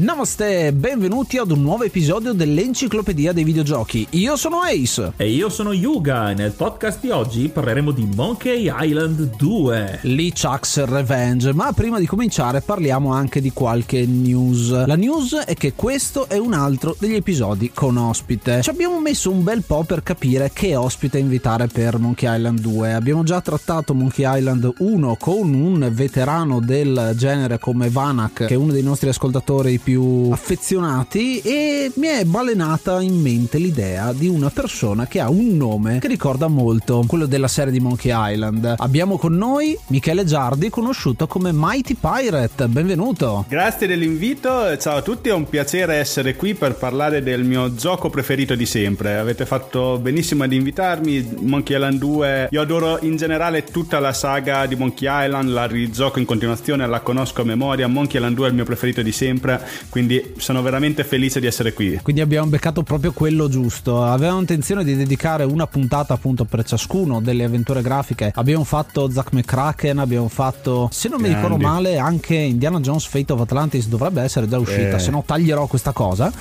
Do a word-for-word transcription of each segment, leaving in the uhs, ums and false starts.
Namaste, benvenuti ad un nuovo episodio dell'Enciclopedia dei Videogiochi. Io sono Ace. E io sono Yuga e nel podcast di oggi parleremo di Monkey Island due, LeChuck's Revenge. Ma prima di cominciare parliamo anche di qualche news. La news è che questo è un altro degli episodi con ospite. Ci abbiamo messo un bel po' per capire che ospite invitare per Monkey Island due. Abbiamo già trattato Monkey Island uno con un veterano del genere come Vanak, che è uno dei nostri ascoltatori più affezionati, e mi è balenata in mente l'idea di una persona che ha un nome che ricorda molto quello della serie di Monkey Island. Abbiamo con noi Michele Giardi, conosciuto come Mighty Pirate. Benvenuto. Grazie dell'invito, ciao a tutti, è un piacere essere qui per parlare del mio gioco preferito di sempre. Avete fatto benissimo ad invitarmi. Monkey Island due, io adoro in generale tutta la saga di Monkey Island, la rigioco in continuazione, la conosco a memoria. Monkey Island due è il mio preferito di sempre, quindi sono veramente felice di essere qui. Quindi abbiamo beccato proprio quello giusto. Avevamo intenzione di dedicare una puntata appunto per ciascuno delle avventure grafiche. Abbiamo fatto Zack McCracken, abbiamo fatto, se non Grandi. mi ricordo male, anche Indiana Jones Fate of Atlantis dovrebbe essere già uscita, eh. se no taglierò questa cosa.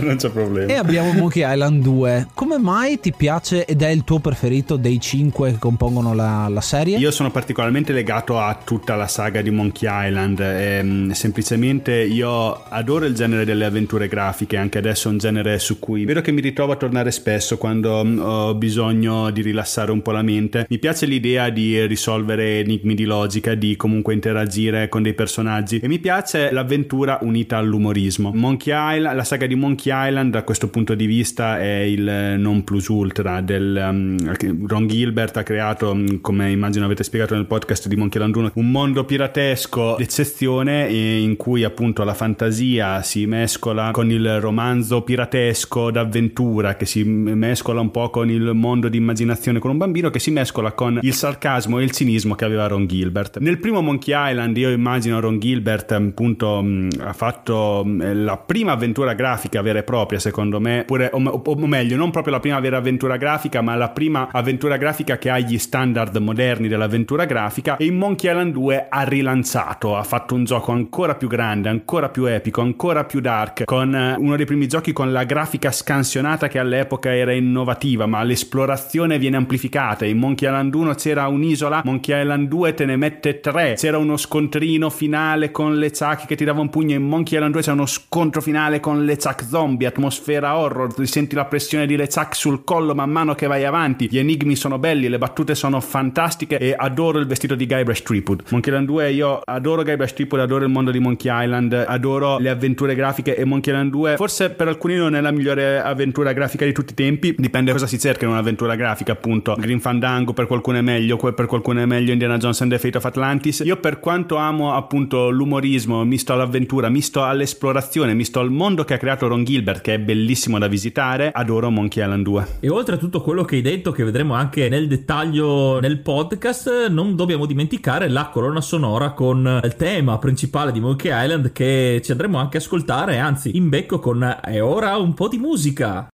Non c'è problema. E abbiamo Monkey Island due. Come mai ti piace ed è il tuo preferito dei cinque che compongono la, la serie? Io sono particolarmente legato a tutta la saga di Monkey Island, e, semplicemente io adoro il genere delle avventure grafiche. Anche adesso è un genere su cui vedo che mi ritrovo a tornare spesso quando ho bisogno di rilassare un po' la mente. Mi piace l'idea di risolvere enigmi di logica, di comunque interagire con dei personaggi, e mi piace l'avventura unita all'umorismo. Monkey Island, la saga di Monkey Island da questo punto di vista è il non plus ultra del um, Ron Gilbert ha creato, come immagino avete spiegato nel podcast di Monkey Island uno, un mondo piratesco d'eccezione in cui appunto la fantasia si mescola con il romanzo piratesco d'avventura, che si mescola un po' con il mondo di immaginazione con un bambino, che si mescola con il sarcasmo e il cinismo che aveva Ron Gilbert. Nel primo Monkey Island io immagino Ron Gilbert appunto mh, ha fatto mh, la prima avventura grafica vera e propria, secondo me, pure, o, o, o meglio non proprio la prima vera avventura grafica, ma la prima avventura grafica che ha gli standard moderni dell'avventura grafica, e in Monkey Island due ha rilanciato, ha fatto un gioco ancora più grande, ancora più epico, ancora più dark, con uno dei primi giochi con la grafica scansionata che all'epoca era innovativa, ma l'esplorazione viene amplificata. In Monkey Island uno c'era un'isola, Monkey Island due te ne mette tre, c'era uno scontrino finale con LeChuck che ti dava un pugno, in Monkey Island due c'è uno scontro finale con LeChuck zombie, atmosfera horror, ti senti la pressione di LeChuck sul collo man mano che vai avanti, gli enigmi sono belli, le battute sono fantastiche, e adoro il vestito di Guybrush Threepwood. Monkey Island due, io adoro Guybrush Threepwood, adoro il mondo di Monkey Island Island, adoro le avventure grafiche, e Monkey Island due forse per alcuni non è la migliore avventura grafica di tutti i tempi, dipende cosa si cerca in un'avventura grafica, appunto Green Fandango per qualcuno è meglio, per qualcuno è meglio Indiana Jones and the Fate of Atlantis. Io per quanto amo appunto l'umorismo misto all'avventura, misto all'esplorazione, misto al mondo che ha creato Ron Gilbert, che è bellissimo da visitare, adoro Monkey Island due. E oltre a tutto quello che hai detto, che vedremo anche nel dettaglio nel podcast, non dobbiamo dimenticare la colonna sonora con il tema principale di Monkey Island, che ci andremo anche a ascoltare, anzi in becco con "E ora un po' di musica".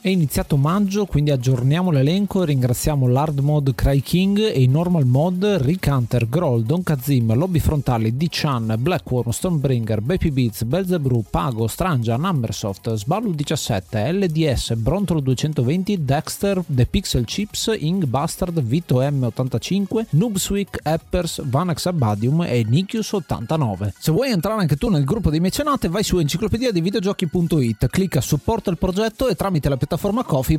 È iniziato maggio, quindi aggiorniamo l'elenco e ringraziamo l'Hard Mod Cry King e i Normal Mod Rick Hunter, Groll, Don Kazim, Lobby Frontali, D-Chan, Blackworm, Stonebringer, Baby Beats, Belzebrew, Pago, Strangia, Numbersoft, Sballu diciassette, L D S, Brontolo duecentoventi, Dexter, The Pixel Chips, Ink Bastard, Vito M ottantacinque, Noobswick, Appers, Vanak Sabadium e Nikius ottantanove. Se vuoi entrare anche tu nel gruppo dei mecenate, vai su enciclopedia dei videogiochi punto it, clicca supporta il progetto e tramite la piattaforma forma Coffee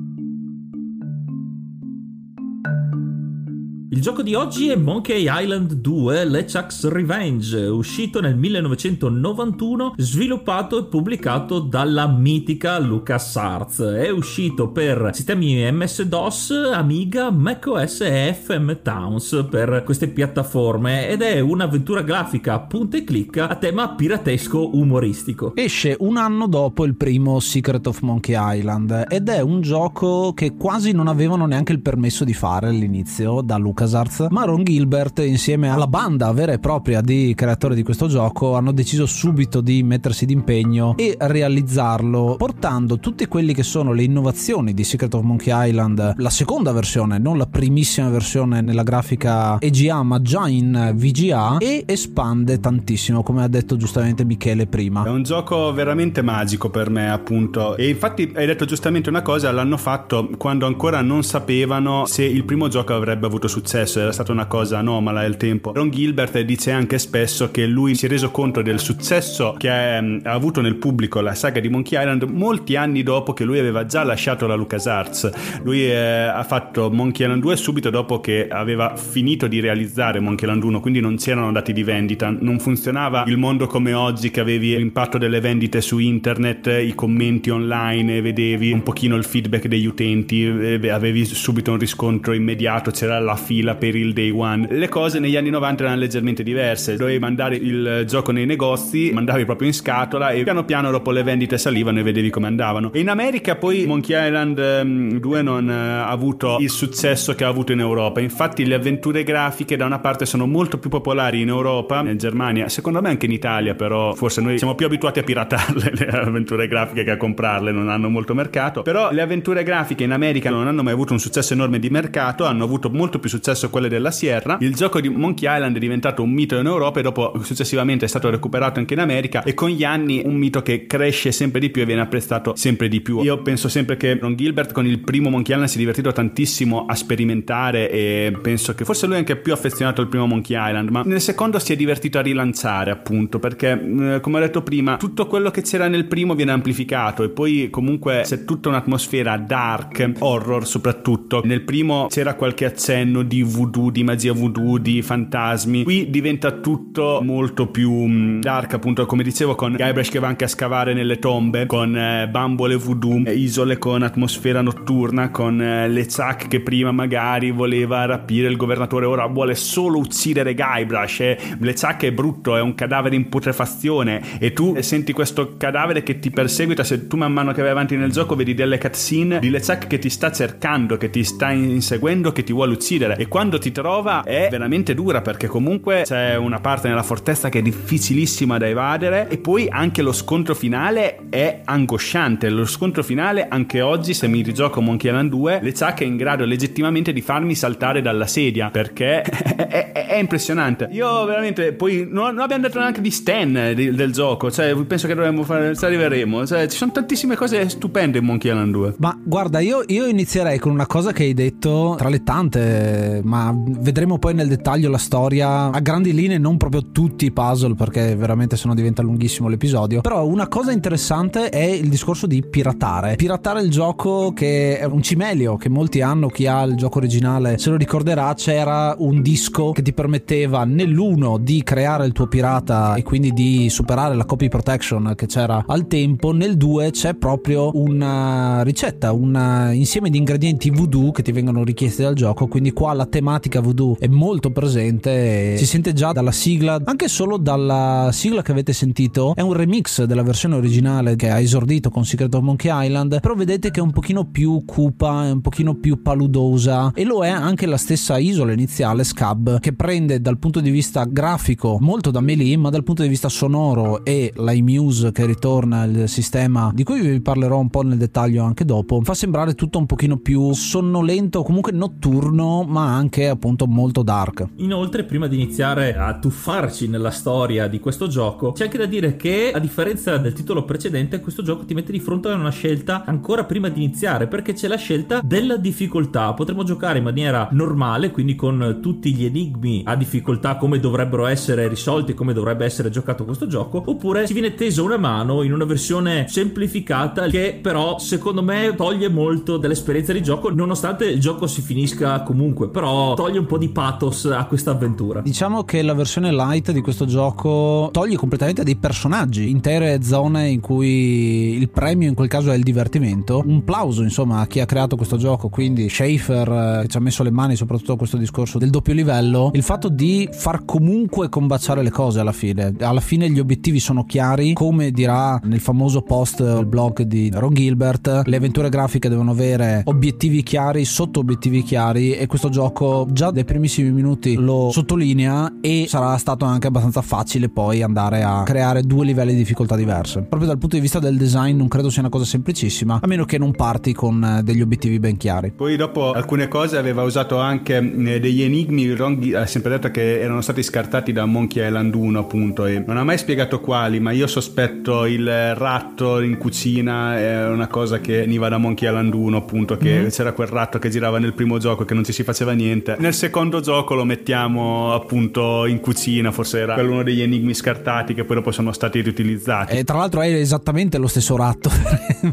Il gioco di oggi è Monkey Island due LeChuck's Revenge, uscito nel millenovecentonovantuno, sviluppato e pubblicato dalla mitica LucasArts. È uscito per sistemi M S DOS, Amiga, macOS e F M Towns per queste piattaforme ed è un'avventura grafica punta e clicca a tema piratesco umoristico. Esce un anno dopo il primo Secret of Monkey Island ed è un gioco che quasi non avevano neanche il permesso di fare all'inizio da LucasArts. Ma Ron Gilbert, insieme alla banda vera e propria di creatori di questo gioco, hanno deciso subito di mettersi d'impegno e realizzarlo, portando tutte quelle che sono le innovazioni di Secret of Monkey Island, la seconda versione, non la primissima versione nella grafica E G A ma già in V G A, e espande tantissimo, come ha detto giustamente Michele prima. È un gioco veramente magico per me, appunto, e infatti hai detto giustamente una cosa, l'hanno fatto quando ancora non sapevano se il primo gioco avrebbe avuto successo. Era stata una cosa anomala al tempo. Ron Gilbert dice anche spesso che lui si è reso conto del successo che ha avuto nel pubblico la saga di Monkey Island molti anni dopo che lui aveva già lasciato la LucasArts. Lui eh, ha fatto Monkey Island due subito dopo che aveva finito di realizzare Monkey Island uno, quindi non c'erano dati di vendita, non funzionava il mondo come oggi che avevi l'impatto delle vendite su internet, i commenti online, vedevi un pochino il feedback degli utenti, avevi subito un riscontro immediato, c'era la fila per il day one. Le cose negli anni novanta erano leggermente diverse, dovevi mandare il gioco nei negozi, mandavi proprio in scatola e piano piano dopo le vendite salivano e vedevi come andavano. E in America poi Monkey Island due non ha avuto il successo che ha avuto in Europa, infatti le avventure grafiche da una parte sono molto più popolari in Europa, in Germania, secondo me anche in Italia, però forse noi siamo più abituati a piratarle le avventure grafiche che a comprarle, non hanno molto mercato, però le avventure grafiche in America non hanno mai avuto un successo enorme di mercato, hanno avuto molto più successo quelle della Sierra. Il gioco di Monkey Island è diventato un mito in Europa e dopo successivamente è stato recuperato anche in America, e con gli anni un mito che cresce sempre di più e viene apprezzato sempre di più. Io penso sempre che Ron Gilbert con il primo Monkey Island si è divertito tantissimo a sperimentare e penso che forse lui è anche più affezionato al primo Monkey Island, ma nel secondo si è divertito a rilanciare, appunto perché come ho detto prima tutto quello che c'era nel primo viene amplificato e poi comunque c'è tutta un'atmosfera dark, horror soprattutto. Nel primo c'era qualche accenno di di voodoo, di magia voodoo, di fantasmi. Qui diventa tutto molto più dark, appunto, come dicevo, con Guybrush che va anche a scavare nelle tombe, con eh, bambole voodoo, eh, isole con atmosfera notturna, con eh, LeChuck che prima magari voleva rapire il governatore, ora vuole solo uccidere Guybrush. eh. LeChuck è brutto, è un cadavere in putrefazione, e tu eh, senti questo cadavere che ti perseguita. Se tu man mano che vai avanti nel gioco vedi delle cutscene di LeChuck che ti sta cercando, che ti sta inseguendo, che ti vuole uccidere, e quando ti trova è veramente dura, perché comunque c'è una parte nella fortezza che è difficilissima da evadere, e poi anche lo scontro finale è angosciante. Lo scontro finale, anche oggi se mi rigioco Monkey Island due, LeChuck è in grado legittimamente di farmi saltare dalla sedia, perché è, è, è impressionante. Io veramente, poi non, non abbiamo detto neanche di Stan di, del gioco, cioè penso che dovremmo fare, ci arriveremo, cioè ci sono tantissime cose stupende in Monkey Island due. Ma guarda, io, io inizierei con una cosa che hai detto tra le tante, ma vedremo poi nel dettaglio la storia a grandi linee, non proprio tutti i puzzle, perché veramente sennò diventa lunghissimo l'episodio. Però una cosa interessante è il discorso di piratare piratare il gioco, che è un cimelio che molti hanno. Chi ha il gioco originale se lo ricorderà, c'era un disco che ti permetteva nell'uno di creare il tuo pirata e quindi di superare la copy protection che c'era al tempo. Nel due c'è proprio una ricetta, un insieme di ingredienti voodoo che ti vengono richiesti dal gioco, quindi qua la tematica voodoo è molto presente e si sente già dalla sigla. Anche solo dalla sigla che avete sentito, è un remix della versione originale che ha esordito con Secret of Monkey Island, però vedete che è un pochino più cupa, è un pochino più paludosa, e lo è anche la stessa isola iniziale, Scab, che prende dal punto di vista grafico molto da Melee, ma dal punto di vista sonoro e la iMuse che ritorna, il sistema di cui vi parlerò un po' nel dettaglio anche dopo, fa sembrare tutto un pochino più sonnolento, comunque notturno, ma anche appunto molto dark. Inoltre, prima di iniziare a tuffarci nella storia di questo gioco, c'è anche da dire che, a differenza del titolo precedente, questo gioco ti mette di fronte a una scelta ancora prima di iniziare, perché c'è la scelta della difficoltà. Potremmo giocare in maniera normale, quindi con tutti gli enigmi a difficoltà come dovrebbero essere risolti, come dovrebbe essere giocato questo gioco, oppure ci viene tesa una mano in una versione semplificata, che però secondo me toglie molto dell'esperienza di gioco, nonostante il gioco si finisca comunque, però toglie un po' di pathos a questa avventura. Diciamo che la versione light di questo gioco toglie completamente dei personaggi, intere zone in cui il premio in quel caso è il divertimento. Un plauso insomma a chi ha creato questo gioco, quindi Schaefer, che ci ha messo le mani soprattutto a questo discorso del doppio livello, il fatto di far comunque combaciare le cose alla fine. Alla fine gli obiettivi sono chiari, come dirà nel famoso post del blog di Ron Gilbert, le avventure grafiche devono avere obiettivi chiari, sotto obiettivi chiari, e questo gioco già dai primissimi minuti lo sottolinea, e sarà stato anche abbastanza facile poi andare a creare due livelli di difficoltà diverse. Proprio dal punto di vista del design non credo sia una cosa semplicissima, a meno che non parti con degli obiettivi ben chiari. Poi dopo alcune cose aveva usato anche degli enigmi, Ron ha sempre detto che erano stati scartati da Monkey Island uno appunto, e non ha mai spiegato quali, ma io sospetto il ratto in cucina è una cosa che veniva da Monkey Island uno appunto, che mm-hmm. c'era quel ratto che girava nel primo gioco, che non ci si faceva niente. Nel secondo gioco lo mettiamo appunto in cucina, forse era quello uno degli enigmi scartati che poi dopo sono stati riutilizzati. E tra l'altro è esattamente lo stesso ratto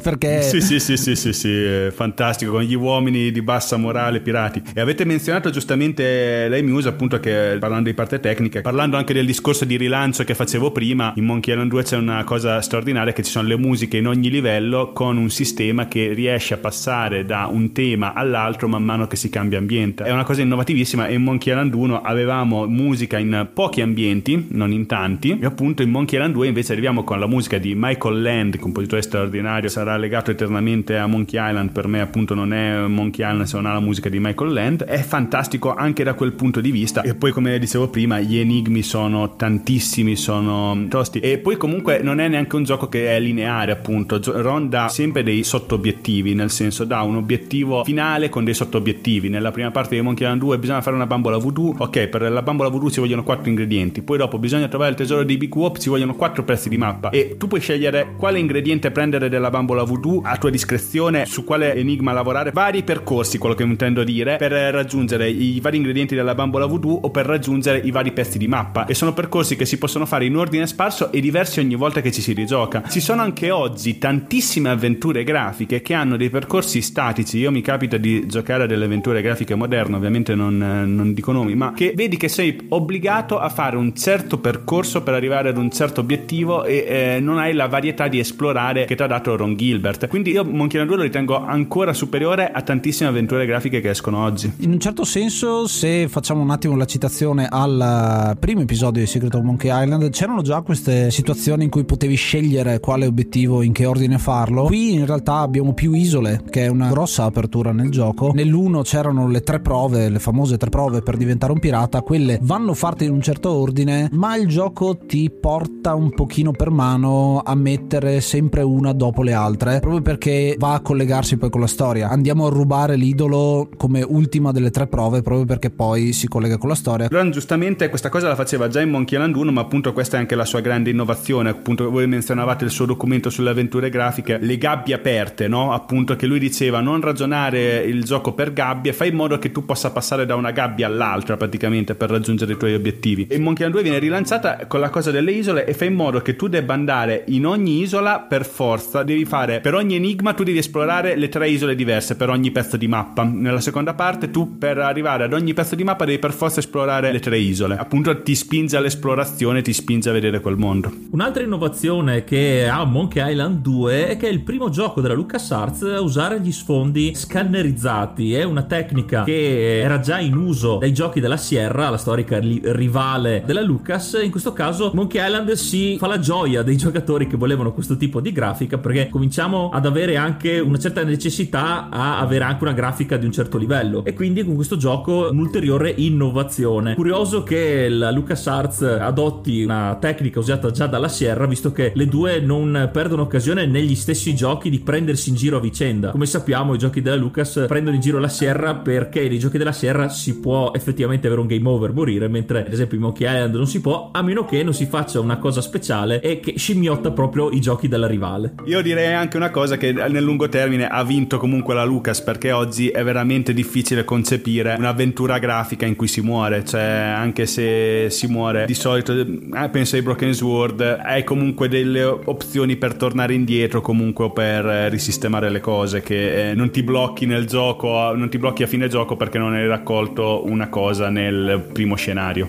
perché sì sì sì sì sì sì è fantastico, con gli uomini di bassa morale pirati. E avete menzionato giustamente l'iMuse appunto, che parlando di parte tecnica, parlando anche del discorso di rilancio che facevo prima, in Monkey Island due c'è una cosa straordinaria, che ci sono le musiche in ogni livello con un sistema che riesce a passare da un tema all'altro man mano che si cambia ambiente. È una cosa innovativissima, e in Monkey Island uno avevamo musica in pochi ambienti, non in tanti, e appunto in Monkey Island due invece arriviamo con la musica di Michael Land, compositore straordinario, sarà legato eternamente a Monkey Island. Per me appunto non è Monkey Island se non ha la musica di Michael Land. È fantastico anche da quel punto di vista. E poi, come dicevo prima, gli enigmi sono tantissimi, sono tosti, e poi comunque non è neanche un gioco che è lineare appunto. Ron dà sempre dei sotto obiettivi, nel senso dà un obiettivo finale con dei sotto obiettivi. Nella prima parte di Monkey Island due bisogna fare una bambola voodoo, ok, per la bambola voodoo ci vogliono quattro ingredienti, poi dopo bisogna trovare il tesoro di Big Whoop, ci vogliono quattro pezzi di mappa, e tu puoi scegliere quale ingrediente prendere della bambola voodoo a tua discrezione, su quale enigma lavorare, vari percorsi, quello che intendo dire, per raggiungere i vari ingredienti della bambola voodoo tu o per raggiungere i vari pezzi di mappa, e sono percorsi che si possono fare in ordine sparso e diversi ogni volta che ci si rigioca. Ci sono anche oggi tantissime avventure grafiche che hanno dei percorsi statici. Io mi capita di giocare a delle avventure grafiche moderne, ovviamente non, non dico nomi, ma che vedi che sei obbligato a fare un certo percorso per arrivare ad un certo obiettivo e eh, non hai la varietà di esplorare che ti ha dato Ron Gilbert. Quindi io Monkey Island due lo ritengo ancora superiore a tantissime avventure grafiche che escono oggi. In un certo senso, se facciamo un attimo la citazione al primo episodio di Secret of Monkey Island, c'erano già queste situazioni in cui potevi scegliere quale obiettivo, in che ordine farlo. Qui in realtà abbiamo più isole, che è una grossa apertura nel gioco. Nell'uno c'erano le tre prove, le famose tre prove per diventare un pirata. Quelle vanno fatte in un certo ordine, ma il gioco ti porta un pochino per mano a mettere sempre una dopo le altre, proprio perché va a collegarsi poi con la storia. Andiamo a rubare l'idolo come ultima delle tre prove, proprio perché poi si collega con la storia. Ron giustamente questa cosa la faceva già in Monkey Island uno, ma appunto questa è anche la sua grande innovazione. Appunto voi menzionavate il suo documento sulle avventure grafiche, le gabbie aperte, no? Appunto, che lui diceva non ragionare il gioco per gabbie, fai in modo che tu possa passare da una gabbia all'altra praticamente per raggiungere i tuoi obiettivi. E Monkey Island due viene rilanciata con la cosa delle isole e fai in modo che tu debba andare in ogni isola per forza, devi fare per ogni enigma, tu devi esplorare le tre isole diverse per ogni pezzo di mappa. Nella seconda parte tu per arrivare ad ogni pezzo di mappa devi per forza esplorare le tre isole, appunto ti spinge all'esplorazione, ti spinge a vedere quel mondo. Un'altra innovazione che ha Monkey Island due è che è il primo gioco della LucasArts a usare gli sfondi scannerizzati. È una tecnica che era già in uso dai giochi della Sierra, la storica li- rivale della Lucas. In questo caso Monkey Island si fa la gioia dei giocatori che volevano questo tipo di grafica, perché cominciamo ad avere anche una certa necessità a avere anche una grafica di un certo livello, e quindi con questo gioco un'ulteriore innovazione. Curioso che la LucasArts adotti una tecnica usata già dalla Sierra, visto che le due non perdono occasione negli stessi giochi di prendersi in giro a vicenda. Come sappiamo, i giochi della Lucas prendono in giro la Sierra perché nei giochi della Sierra si può effettivamente avere un game over, morire, mentre ad esempio in Monkey Island non si può, a meno che non si faccia una cosa speciale e che scimmiotta proprio i giochi della rivale. Io direi anche una cosa che nel lungo termine ha vinto comunque la Lucas, perché oggi è veramente difficile concepire un'avventura grafica in cui si muore, cioè anche se si muore di solito, penso ai Broken Sword, hai comunque delle opzioni per tornare indietro comunque o per risistemare le cose, che non ti blocchi nel gioco, non ti blocchi a fine gioco perché non hai raccolto una cosa nel primo scenario.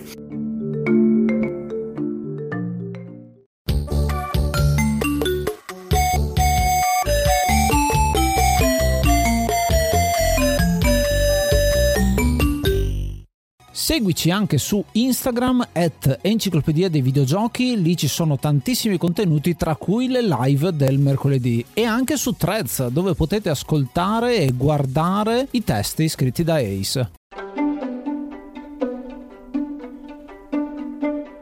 Seguici anche su Instagram at Enciclopedia dei Videogiochi, lì ci sono tantissimi contenuti, tra cui le live del mercoledì, e anche su Threads, dove potete ascoltare e guardare i testi scritti da Ace.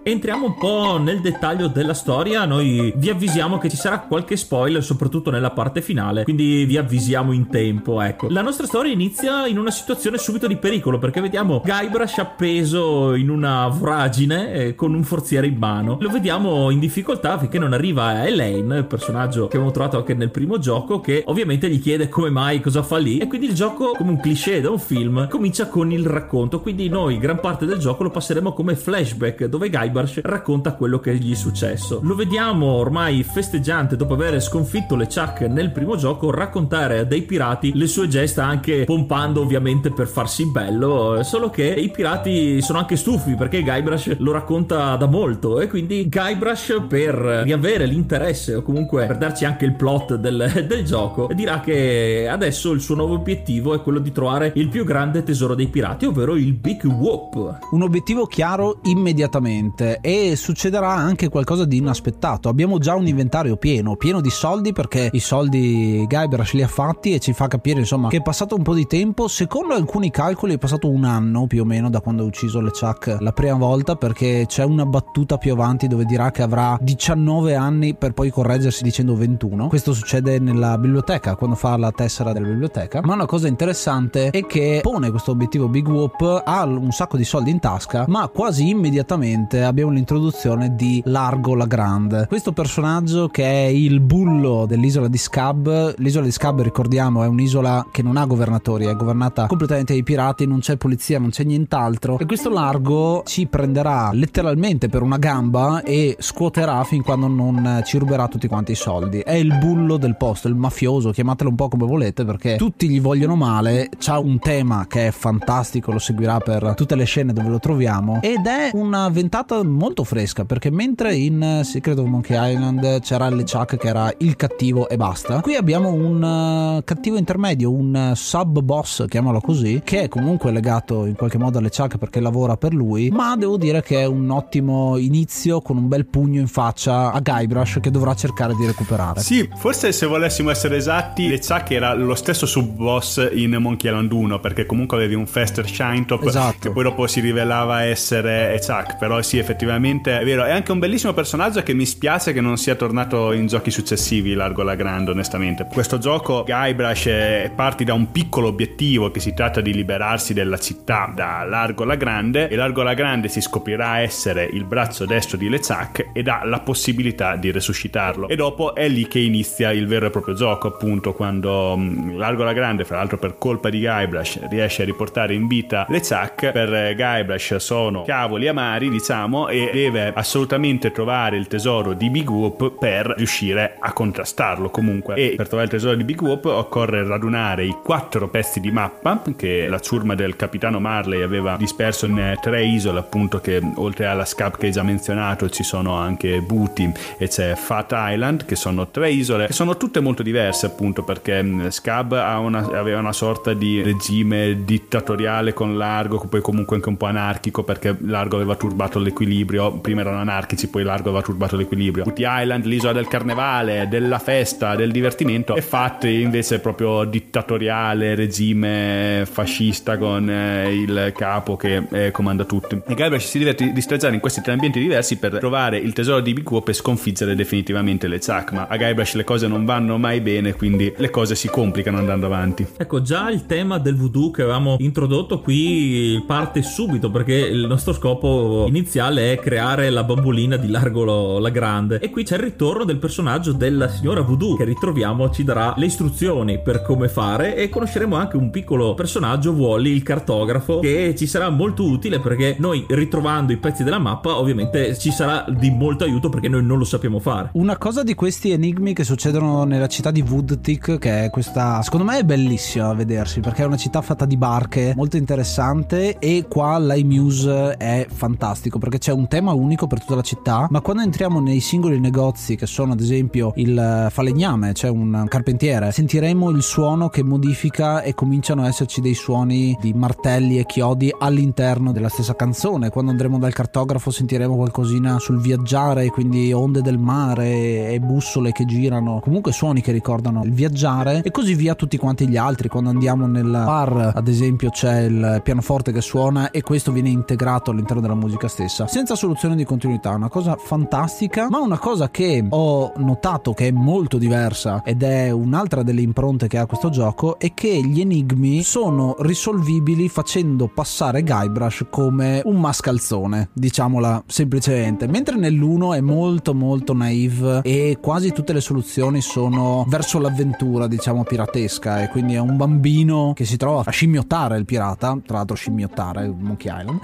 Entriamo un po' nel dettaglio della storia. Noi vi avvisiamo che ci sarà qualche spoiler, soprattutto nella parte finale, quindi vi avvisiamo in tempo, ecco. La nostra storia inizia in una situazione subito di pericolo, perché vediamo Guybrush appeso in una voragine eh, con un forziere in mano. Lo vediamo in difficoltà finché non arriva Elaine, personaggio che abbiamo trovato anche nel primo gioco, che ovviamente gli chiede come mai, cosa fa lì, e quindi il gioco, come un cliché da un film, comincia con il racconto. Quindi noi gran parte del gioco lo passeremo come flashback, dove Guybrush racconta quello che gli è successo. Lo vediamo ormai festeggiante dopo aver sconfitto LeChuck nel primo gioco raccontare a dei pirati le sue gesta, anche pompando ovviamente per farsi bello, solo che i pirati sono anche stufi perché Guybrush lo racconta da molto, e quindi Guybrush, per riavere l'interesse o comunque per darci anche il plot del, del gioco, dirà che adesso il suo nuovo obiettivo è quello di trovare il più grande tesoro dei pirati, ovvero il Big Whoop. Un obiettivo chiaro immediatamente, e succederà anche qualcosa di inaspettato. Abbiamo già un inventario pieno pieno di soldi, perché i soldi Guybrush li ha fatti, e ci fa capire insomma che è passato un po' di tempo. Secondo alcuni calcoli è passato un anno più o meno da quando ha ucciso LeChuck la prima volta, perché c'è una battuta più avanti dove dirà che avrà diciannove anni, per poi correggersi dicendo ventuno. Questo succede nella biblioteca, quando fa la tessera della biblioteca. Ma una cosa interessante è che pone questo obiettivo Big Whoop, ha un sacco di soldi in tasca, ma quasi immediatamente abbiamo l'introduzione di Largo La Grande, questo personaggio che è il bullo dell'isola di Scab. L'isola di Scab, ricordiamo, è un'isola che non ha governatori, è governata completamente dai pirati, non c'è polizia, non c'è nient'altro, e questo Largo ci prenderà letteralmente per una gamba e scuoterà fin quando non ci ruberà tutti quanti i soldi. È il bullo del posto, il mafioso, chiamatelo un po' come volete, perché tutti gli vogliono male, c'ha un tema che è fantastico, lo seguirà per tutte le scene dove lo troviamo, ed è una ventata molto fresca, perché mentre in Secret of Monkey Island c'era LeChuck che era il cattivo e basta, qui abbiamo un cattivo intermedio, un sub boss, chiamalo così, che è comunque legato in qualche modo a LeChuck perché lavora per lui, ma devo dire che è un ottimo inizio, con un bel pugno in faccia a Guybrush che dovrà cercare di recuperare. Sì, forse se volessimo essere esatti, LeChuck era lo stesso sub boss in Monkey Island uno, perché comunque avevi un Fester Shinetop, esatto, che poi dopo si rivelava essere LeChuck. Però sì, effettivamente è vero, è anche un bellissimo personaggio che mi spiace che non sia tornato in giochi successivi, Largo La Grande, onestamente. Questo gioco Guybrush è, parti da un piccolo obiettivo, che si tratta di liberarsi della città da Largo La Grande, e Largo La Grande si scoprirà essere il braccio destro di LeChuck ed ha la possibilità di resuscitarlo, e dopo è lì che inizia il vero e proprio gioco, appunto, quando um, Largo La Grande, fra l'altro per colpa di Guybrush, riesce a riportare in vita LeChuck. Per Guybrush sono cavoli amari, diciamo, e deve assolutamente trovare il tesoro di Big Whoop per riuscire a contrastarlo comunque. E per trovare il tesoro di Big Whoop occorre radunare i quattro pezzi di mappa che la ciurma del capitano Marley aveva disperso in tre isole, appunto, che oltre alla Scab che hai già menzionato ci sono anche Booty e c'è Fat Island, che sono tre isole che sono tutte molto diverse, appunto, perché Scab ha una, aveva una sorta di regime dittatoriale con Largo, poi comunque anche un po' anarchico, perché Largo aveva turbato l'equilibrio, prima erano anarchici, poi Largo aveva turbato l'equilibrio. Booty Island, l'isola del carnevale, della festa, del divertimento, e Fat invece proprio dittatoriale, regime fascista con eh, il capo che eh, comanda tutto. E Guybrush si diverte di steggiare in questi tre ambienti diversi per trovare il tesoro di Big Whoop e sconfiggere definitivamente LeChuck, ma a Guybrush le cose non vanno mai bene, quindi le cose si complicano andando avanti. Ecco, già il tema del voodoo che avevamo introdotto qui parte subito, perché il nostro scopo iniziale è creare la bambolina di Largo La Grande, e qui c'è il ritorno del personaggio della signora voodoo, che ritroviamo, ci darà le istruzioni per come fare, e conosceremo anche un piccolo personaggio, Wally il cartografo, che ci sarà molto utile, perché noi, ritrovando i pezzi della mappa, ovviamente ci sarà di molto aiuto, perché noi non lo sappiamo fare. Una cosa di questi enigmi che succedono nella città di Woodtick, che è questa, secondo me è bellissima a vedersi, perché è una città fatta di barche, molto interessante, e qua l'iMuse è fantastico, perché c'è un tema unico per tutta la città, ma quando entriamo nei singoli negozi, che sono ad esempio il falegname, c'è cioè un carpentiere, sentiremo il suono che modifica, e cominciano ad esserci dei suoni di martelli e chiodi all'interno della stessa canzone. Quando andremo dal cartografo sentiremo qualcosina sul viaggiare, quindi onde del mare e bussole che girano, comunque suoni che ricordano il viaggiare, e così via tutti quanti gli altri. Quando andiamo nel bar, ad esempio, c'è il pianoforte che suona, e questo viene integrato all'interno della musica stessa, senza soluzione di continuità. Una cosa fantastica. Ma una cosa che ho notato che è molto diversa, ed è un'altra delle impronte che ha questo gioco, è che gli enigmi sono risolvibili facendo passare Guybrush come un mascalzone, diciamola semplicemente. Mentre nell'uno è molto molto naive, e quasi tutte le soluzioni sono verso l'avventura, diciamo piratesca, e quindi è un bambino che si trova a scimmiottare il pirata, tra l'altro scimmiottare Monkey Island.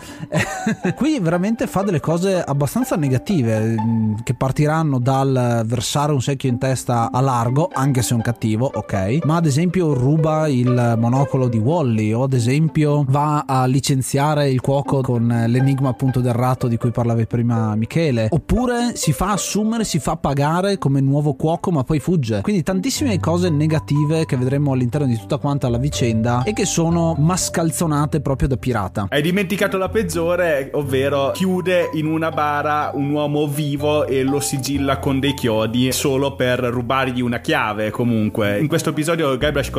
Qui veramente fa delle cose abbastanza negative, che partiranno dal versare un secchio in testa a Largo, anche se è un cattivo, ok, ma ad esempio ruba il monocolo di Wally, o ad esempio va a licenziare il cuoco con l'enigma, appunto, del ratto di cui parlavi prima Michele, oppure si fa assumere, si fa pagare come nuovo cuoco, ma poi fugge. Quindi tantissime cose negative che vedremo all'interno di tutta quanta la vicenda, e che sono mascalzonate proprio da pirata. Hai dimenticato la peggiore, ovvero chiude in una bara un uomo vivo e lo sigilla con dei chiodi solo per rubargli una chiave. Comunque in questo episodio Guybrush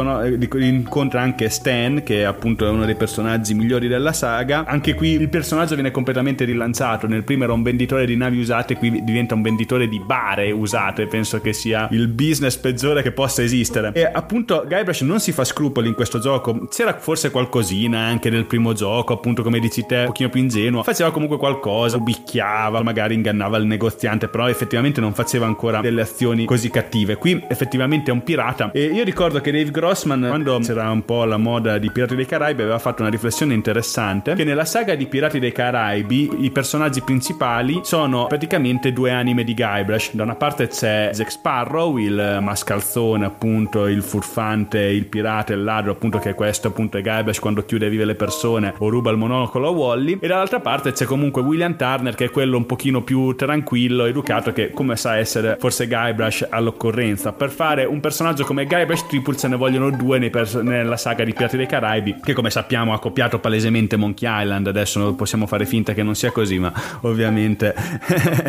incontra anche Stan, che appunto è uno dei personaggi migliori della saga. Anche qui il personaggio viene completamente rilanciato. Nel primo era un venditore di navi usate, qui diventa un venditore di bare usate. Penso che sia il business peggiore che possa esistere. E appunto Guybrush non si fa scrupoli in questo gioco. C'era forse qualcosina anche nel primo gioco, appunto, come dici te, un pochino più ingenuo, faceva comunque qualcosa qualcosa, ubicchiava, magari ingannava il negoziante, però effettivamente non faceva ancora delle azioni così cattive. Qui effettivamente è un pirata, e io ricordo che Dave Grossman, quando c'era un po' la moda di Pirati dei Caraibi, aveva fatto una riflessione interessante, che nella saga di Pirati dei Caraibi i personaggi principali sono praticamente due anime di Guybrush. Da una parte c'è Jack Sparrow, il mascalzone, appunto il furfante, il pirata, il ladro, appunto, che è questo, appunto è Guybrush quando chiude vive le persone o ruba il monocolo a Wally, e dall'altra parte c'è comunque William Turner, che è quello un pochino più tranquillo, educato, che come sa essere forse Guybrush all'occorrenza. Per fare un personaggio come Guybrush Threepwood ce ne vogliono due nei pers- nella saga di Pirati dei Caraibi, che come sappiamo ha copiato palesemente Monkey Island. Adesso non possiamo fare finta che non sia così, ma ovviamente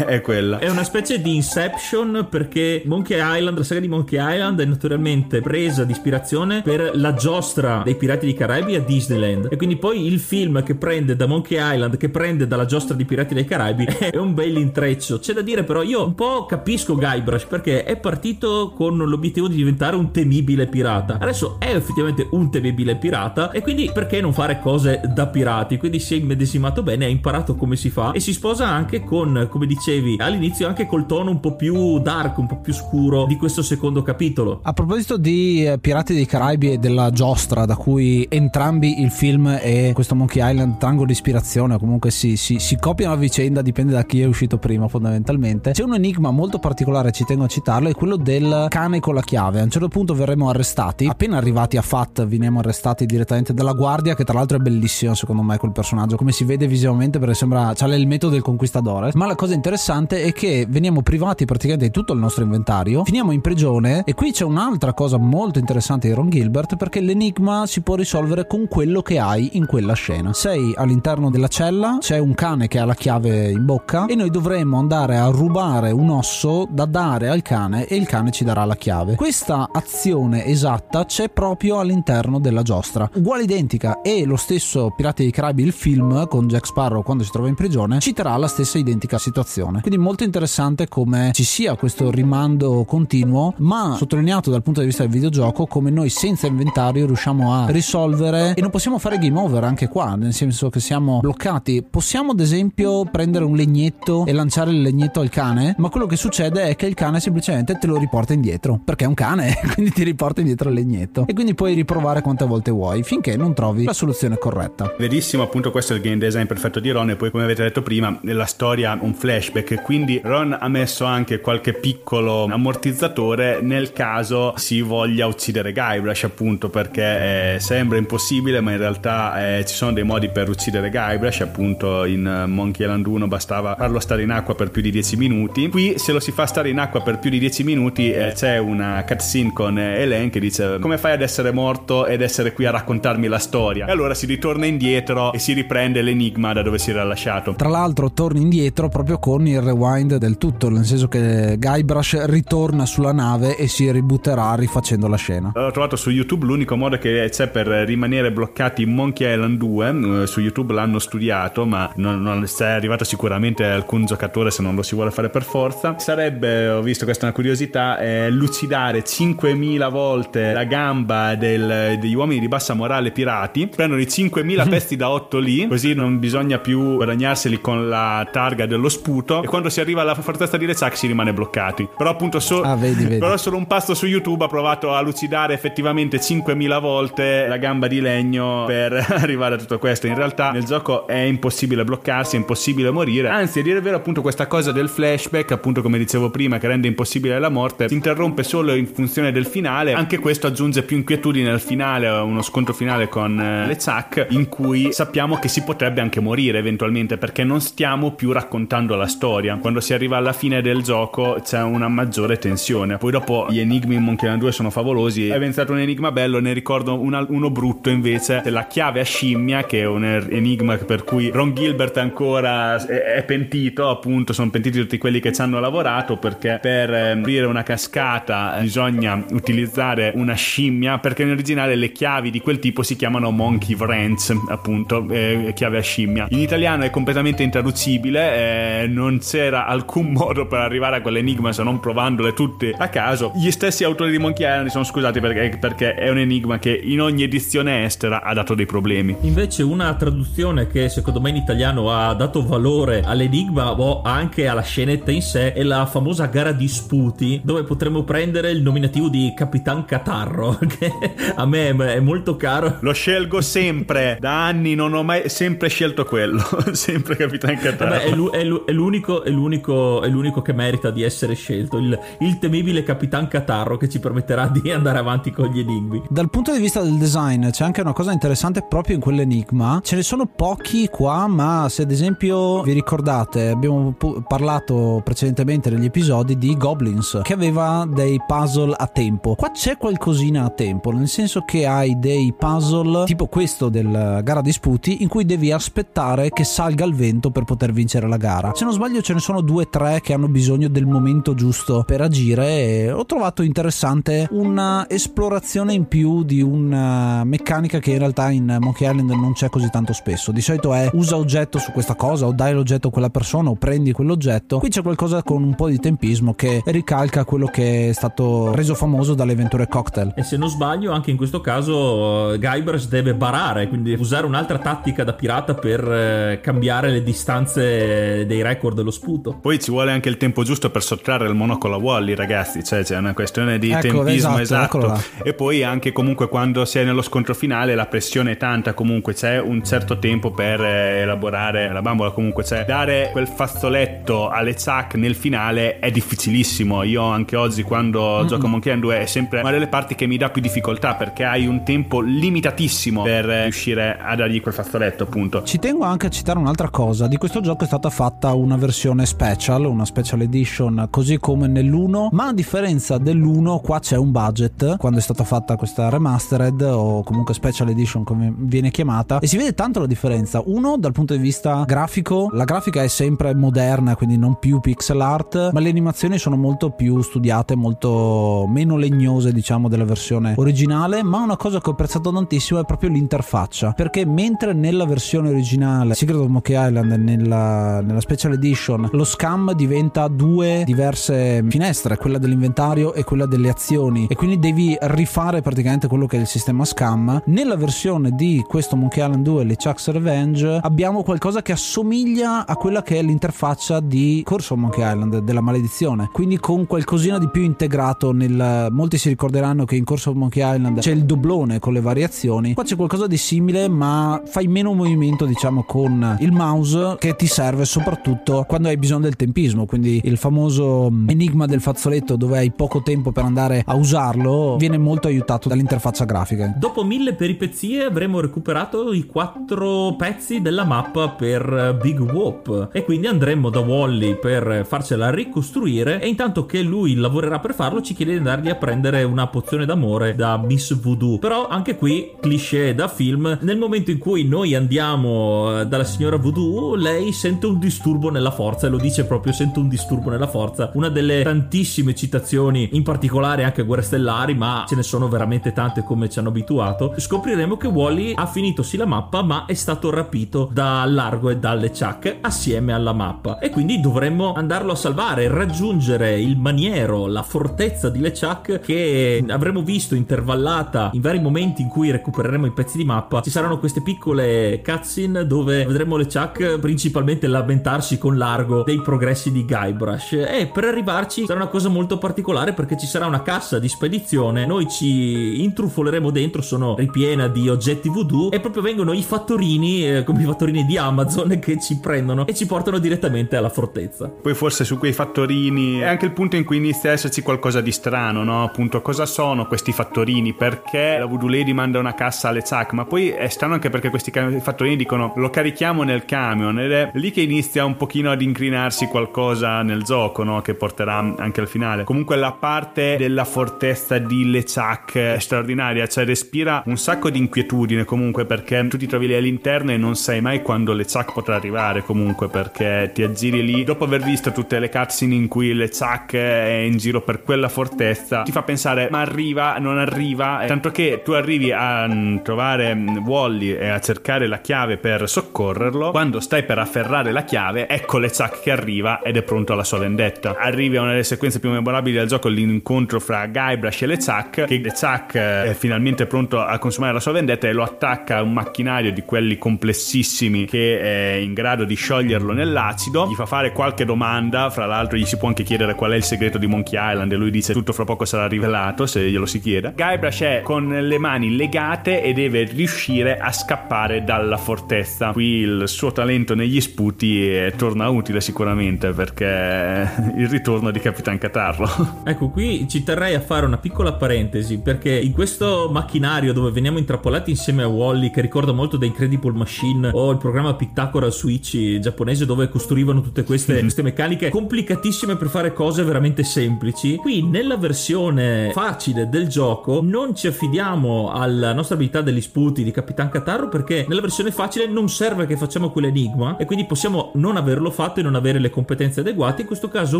è quella. È una specie di Inception, perché Monkey Island, la saga di Monkey Island è naturalmente presa di ispirazione per la giostra dei Pirati dei Caraibi a Disneyland, e quindi poi il film che prende da Monkey Island, che prende dalla giostra di Pirati dei Caraibi, è un bel intreccio. C'è da dire però, io un po' capisco Guybrush, perché è partito con l'obiettivo di diventare un temibile pirata, adesso è effettivamente un temibile pirata, e quindi perché non fare cose da pirati? Quindi si è immedesimato bene, ha imparato come si fa, e si sposa anche con, come dicevi all'inizio, anche col tono un po' più dark, un po' più scuro di questo secondo capitolo. A proposito di eh, Pirati dei Caraibi e della giostra, da cui entrambi il film e questo Monkey Island traggono l'ispirazione, comunque si, si, si copiano a vicenda, dipende da chi è uscito prima fondamentalmente. C'è un enigma molto particolare, ci tengo a citarlo, è quello del cane con la chiave. A un certo punto verremo arrestati, appena arrivati a Fat veniamo arrestati direttamente dalla guardia, che tra l'altro è bellissimo secondo me quel personaggio, come si vede visivamente, perché sembra, c'ha l'elmetto del conquistadore. Ma la cosa interessante è che veniamo privati praticamente di tutto il nostro inventario, finiamo in prigione, e qui c'è un'altra cosa molto interessante di Ron Gilbert, perché l'enigma si può risolvere con quello che hai in quella scena. Sei all'interno della cella, c'è un cane che ha la chiave in bocca e noi dovremmo andare a rubare un osso da dare al cane, e il cane ci darà la chiave. Questa azione esatta c'è proprio all'interno della giostra, uguale identica, e lo stesso Pirati dei Caraibi, il film con Jack Sparrow quando si trova in prigione, citerà la stessa identica situazione. Quindi molto interessante come ci sia questo rimando continuo, ma sottolineato dal punto di vista del videogioco, come noi senza inventario riusciamo a risolvere, e non possiamo fare game over anche qua, nel senso che siamo bloccati. Possiamo ad esempio prendere un legnetto e lanciare il legnetto al cane, ma quello che succede è che il cane semplicemente te lo riporta indietro, perché è un cane, quindi ti riporta indietro il legnetto, e quindi puoi riprovare quante volte vuoi finché non trovi la soluzione corretta. Verissimo, appunto questo è il game design perfetto di Ron. E poi, come avete detto prima, nella storia un flashback, quindi Ron ha messo anche qualche piccolo ammortizzatore nel caso si voglia uccidere Guybrush, appunto perché eh, sembra impossibile, ma in realtà eh, ci sono dei modi per uccidere Guybrush. Appunto in Monkey Island uno bastava farlo stare in acqua per più di dieci minuti, qui se lo si fa stare in acqua per più di dieci minuti eh, c'è una cutscene con eh, Elaine che dice: come fai ad essere morto ed essere qui a raccontarmi la storia? E allora si ritorna indietro e si riprende l'enigma da dove si era lasciato. Tra l'altro torna indietro proprio con il rewind del tutto, nel senso che Guybrush ritorna sulla nave e si ributterà rifacendo la scena. L'ho trovato su YouTube, l'unico modo che c'è per rimanere bloccati in Monkey Island due, eh, su YouTube l'hanno studiato, ma non, non è arrivato sicuramente alcun giocatore se non lo si vuole fare per forza, sarebbe, ho visto questa è una curiosità, eh, lucidare cinquemila volte la gamba del, degli uomini di bassa morale pirati, prendono i cinquemila pezzi da otto lì, così non bisogna più guadagnarseli con la targa dello sputo, e quando si arriva alla fortezza di LeChuck si rimane bloccati. Però appunto so- ah, vedi, vedi. Però solo un pasto su YouTube ha provato a lucidare effettivamente cinquemila volte la gamba di legno per arrivare a tutto questo. In realtà nel gioco è impossibile bloccarsi, è impossibile morire, anzi a dire il vero appunto questa cosa del flashback, appunto come dicevo prima, che rende impossibile la morte, si interrompe solo in funzione del finale. Anche questo aggiunge più inquietudine al finale, uno scontro finale con eh, LeChuck, in cui sappiamo che si potrebbe anche morire eventualmente, perché non stiamo più raccontando la storia. Quando si arriva alla fine del gioco c'è una maggiore tensione. Poi dopo gli enigmi in Monkey Island due sono favolosi, è pensato un enigma bello, ne ricordo una, uno brutto invece, la chiave a scimmia, che è un enigma per cui Ron Gilbert ancora è, è pentito, appunto sono pentiti tutti quelli che ci hanno lavorato, perché per eh, aprire una cascata bisogna utilizzare una scimmia, perché in originale le chiavi di quel tipo si chiamano monkey wrench, appunto eh, chiave a scimmia. In italiano è completamente intraducibile, eh, non c'era alcun modo per arrivare a quell'enigma se non provandole tutte a caso. Gli stessi autori di Monkey Island sono scusati perché, perché è un enigma che in ogni edizione estera ha dato dei problemi. Invece una traduzione che secondo me in italiano ha dato valore all'enigma o anche alla scenetta in sé è la famosa gara di sputi, dove potremmo prendere il nominativo di Capitan Catarro, che a me è molto caro. Lo scelgo sempre, da anni non ho mai sempre scelto quello, sempre Capitan Catarro. Vabbè, è, l- è, l- è, l'unico, è, l'unico, è l'unico che merita di essere scelto, il, il temibile Capitan Catarro, che ci permetterà di andare avanti con gli enigmi. Dal punto di vista del design c'è anche una cosa interessante proprio in quell'enigma, ce ne sono pochi qua, ma se ad esempio vi ricordate abbiamo pu- parlato precedentemente negli episodi di Goblins, che aveva dei puzzle a tempo. Qua c'è qualcosina a tempo, nel senso che hai dei puzzle tipo questo del gara di sputi in cui devi aspettare che salga il vento per poter vincere la gara. Se non sbaglio ce ne sono due o tre che hanno bisogno del momento giusto per agire, e ho trovato interessante una esplorazione in più di una meccanica che in realtà in Monkey Island non c'è così tanto spesso. Di solito è usa oggetto su questa cosa, o dai l'oggetto a quella persona, o prendi quell'oggetto. Qui c'è qualcosa con un po' di tempismo che ricalca quello che è stato reso famoso dalle avventure Cocktail. E se non sbaglio anche in questo caso uh, Guybrush deve barare, quindi usare un'altra tattica da pirata per uh, cambiare le distanze dei record dello sputo. Poi ci vuole anche il tempo giusto per sottrarre il monocolo a Wally, ragazzi, cioè c'è una questione di ecco, tempismo esatto, esatto. E poi anche comunque quando sei nello scontro finale la pressione è tanta, comunque c'è un certo tempo per elaborare la bambola, comunque c'è dare quel fazzoletto alle LeChuck nel finale è difficilissimo. Io anche oggi quando mm-mm. gioco a Monkey Island due è sempre una delle parti che mi dà più difficoltà, perché hai un tempo limitatissimo per riuscire a dargli quel fazzoletto, appunto. Ci tengo anche a citare un'altra cosa, di questo gioco è stata fatta una versione special, una special edition, così come nell'uno, ma a differenza dell'uno qua c'è un budget quando è stata fatta questa remastered o comunque special edition come viene chiamata, e si vede tanto la differenza. Uno, dal punto di vista grafico, la grafica è sempre moderna, quindi non più pixel art, ma le animazioni sono molto più studiate, molto meno legnose diciamo della versione originale. Ma una cosa che ho apprezzato tantissimo è proprio l'interfaccia, perché mentre nella versione originale Secret of Monkey Island, nella, nella special edition, lo scam diventa due diverse finestre, quella dell'inventario e quella delle azioni, e quindi devi rifare praticamente quello che è il sistema scam. Nella versione di questo Monkey Island due LeChuck's Revenge abbiamo qualcosa che assomiglia a quella che è l'interfaccia di Curse of Monkey Island, della maledizione, quindi con qualcosina di più integrato nel... molti si ricorderanno che in Curse of Monkey Island c'è il doblone con le variazioni, qua c'è qualcosa di simile ma fai meno movimento diciamo con il mouse, che ti serve soprattutto quando hai bisogno del tempismo, quindi il famoso enigma del fazzoletto dove hai poco tempo per andare a usarlo viene molto aiutato dall'interfaccia grafica. Dopo mille peripezie avremo recuperato i quattro pezzi della mappa per Big Whoop, e quindi andremo da Wally per farcela ricostruire, e intanto che lui lavorerà per farlo ci chiede di andargli a prendere una pozione d'amore da Miss Voodoo. Però anche qui cliché da film, nel momento in cui noi andiamo dalla signora Voodoo lei sente un disturbo nella forza, e lo dice proprio, sento un disturbo nella forza, una delle tantissime citazioni, in particolare anche Guerre Stellari, ma ce ne sono veramente tante come ci hanno abituato. Scopriremo che Wally ha finito sì la mappa, ma è stato rapito da Largo e dalle LeChuck assieme alla mappa, e quindi dovremmo andarlo a salvare, raggiungere il maniero, la fortezza di LeChuck, che avremo visto intervallata in vari momenti in cui recupereremo i pezzi di mappa. Ci saranno queste piccole cutscene dove vedremo LeChuck principalmente lamentarsi con Largo dei progressi di Guybrush, e per arrivarci sarà una cosa molto particolare perché ci sarà una cassa di spedizione, noi ci intrufoleremo dentro, sono ripiena di oggetti voodoo, e proprio vengono i fattorini eh, come i fattorini di Amazon che ci prendono e ci portano direttamente alla fortezza. Poi forse su quei fattorini è anche il punto in cui inizia a esserci qualcosa di strano, no? Appunto, cosa sono questi fattorini, perché la Voodoo Lady manda una cassa alle LeChuck, ma poi è strano anche perché questi fattorini dicono lo carichiamo nel camion, ed è lì che inizia un pochino ad incrinarsi qualcosa nel gioco, no? Che porterà anche al finale. Comunque la parte della fortezza di LeChuck è straordinaria, cioè respira un sacco di inquietudine comunque, perché tu ti trovi lì all'interno e non sai mai quando LeChuck potrà arrivare, comunque, perché ti aggiri lì dopo aver visto tutte le cutscene in cui LeChuck è in giro per quella fortezza, ti fa pensare ma arriva, non arriva, tanto che tu arrivi a trovare Wally e a cercare la chiave per soccorrerlo. Quando stai per afferrare la chiave ecco LeChuck che arriva ed è pronto alla sua vendetta. Arrivi a una delle sequenze più memorabili del gioco, l'incontro fra Guybrush e LeChuck, che LeChuck è finalmente pronto a consumare la sua vendetta e lo attacca a un macchinario di quelli complessissimi che è è in grado di scioglierlo nell'acido, gli fa fare qualche domanda, fra l'altro gli si può anche chiedere qual è il segreto di Monkey Island e lui dice tutto fra poco sarà rivelato se glielo si chiede. Guybrush è con le mani legate e deve riuscire a scappare dalla fortezza. Qui il suo talento negli sputi è, torna utile sicuramente, perché il ritorno di Capitan Catarro. Ecco, qui ci terrei a fare una piccola parentesi, perché in questo macchinario dove veniamo intrappolati insieme a Wally, che ricorda molto The Incredible Machine o il programma Pictacora Switch giapponese, dove costruivano tutte queste, queste meccaniche complicatissime per fare cose veramente semplici, qui nella versione facile del gioco non ci affidiamo alla nostra abilità degli sputi di Capitan Catarro, perché nella versione facile non serve che facciamo quell'enigma e quindi possiamo non averlo fatto e non avere le competenze adeguate. In questo caso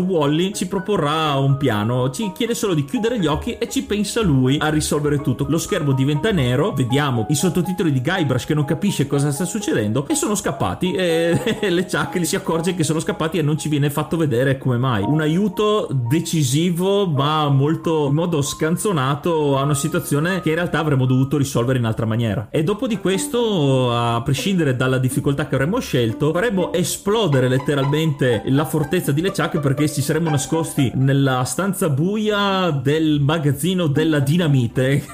Wally ci proporrà un piano, ci chiede solo di chiudere gli occhi e ci pensa lui a risolvere tutto. Lo schermo diventa nero, vediamo i sottotitoli di Guybrush che non capisce cosa sta succedendo e sono scappati, e, e LeChuck si accorge che sono scappati e non ci viene fatto vedere come mai. Un aiuto decisivo ma molto in modo scanzonato a una situazione che in realtà avremmo dovuto risolvere in altra maniera. E dopo di questo, a prescindere dalla difficoltà che avremmo scelto, faremmo esplodere letteralmente la fortezza di LeChuck, perché ci saremmo nascosti nella stanza buia del magazzino della dinamite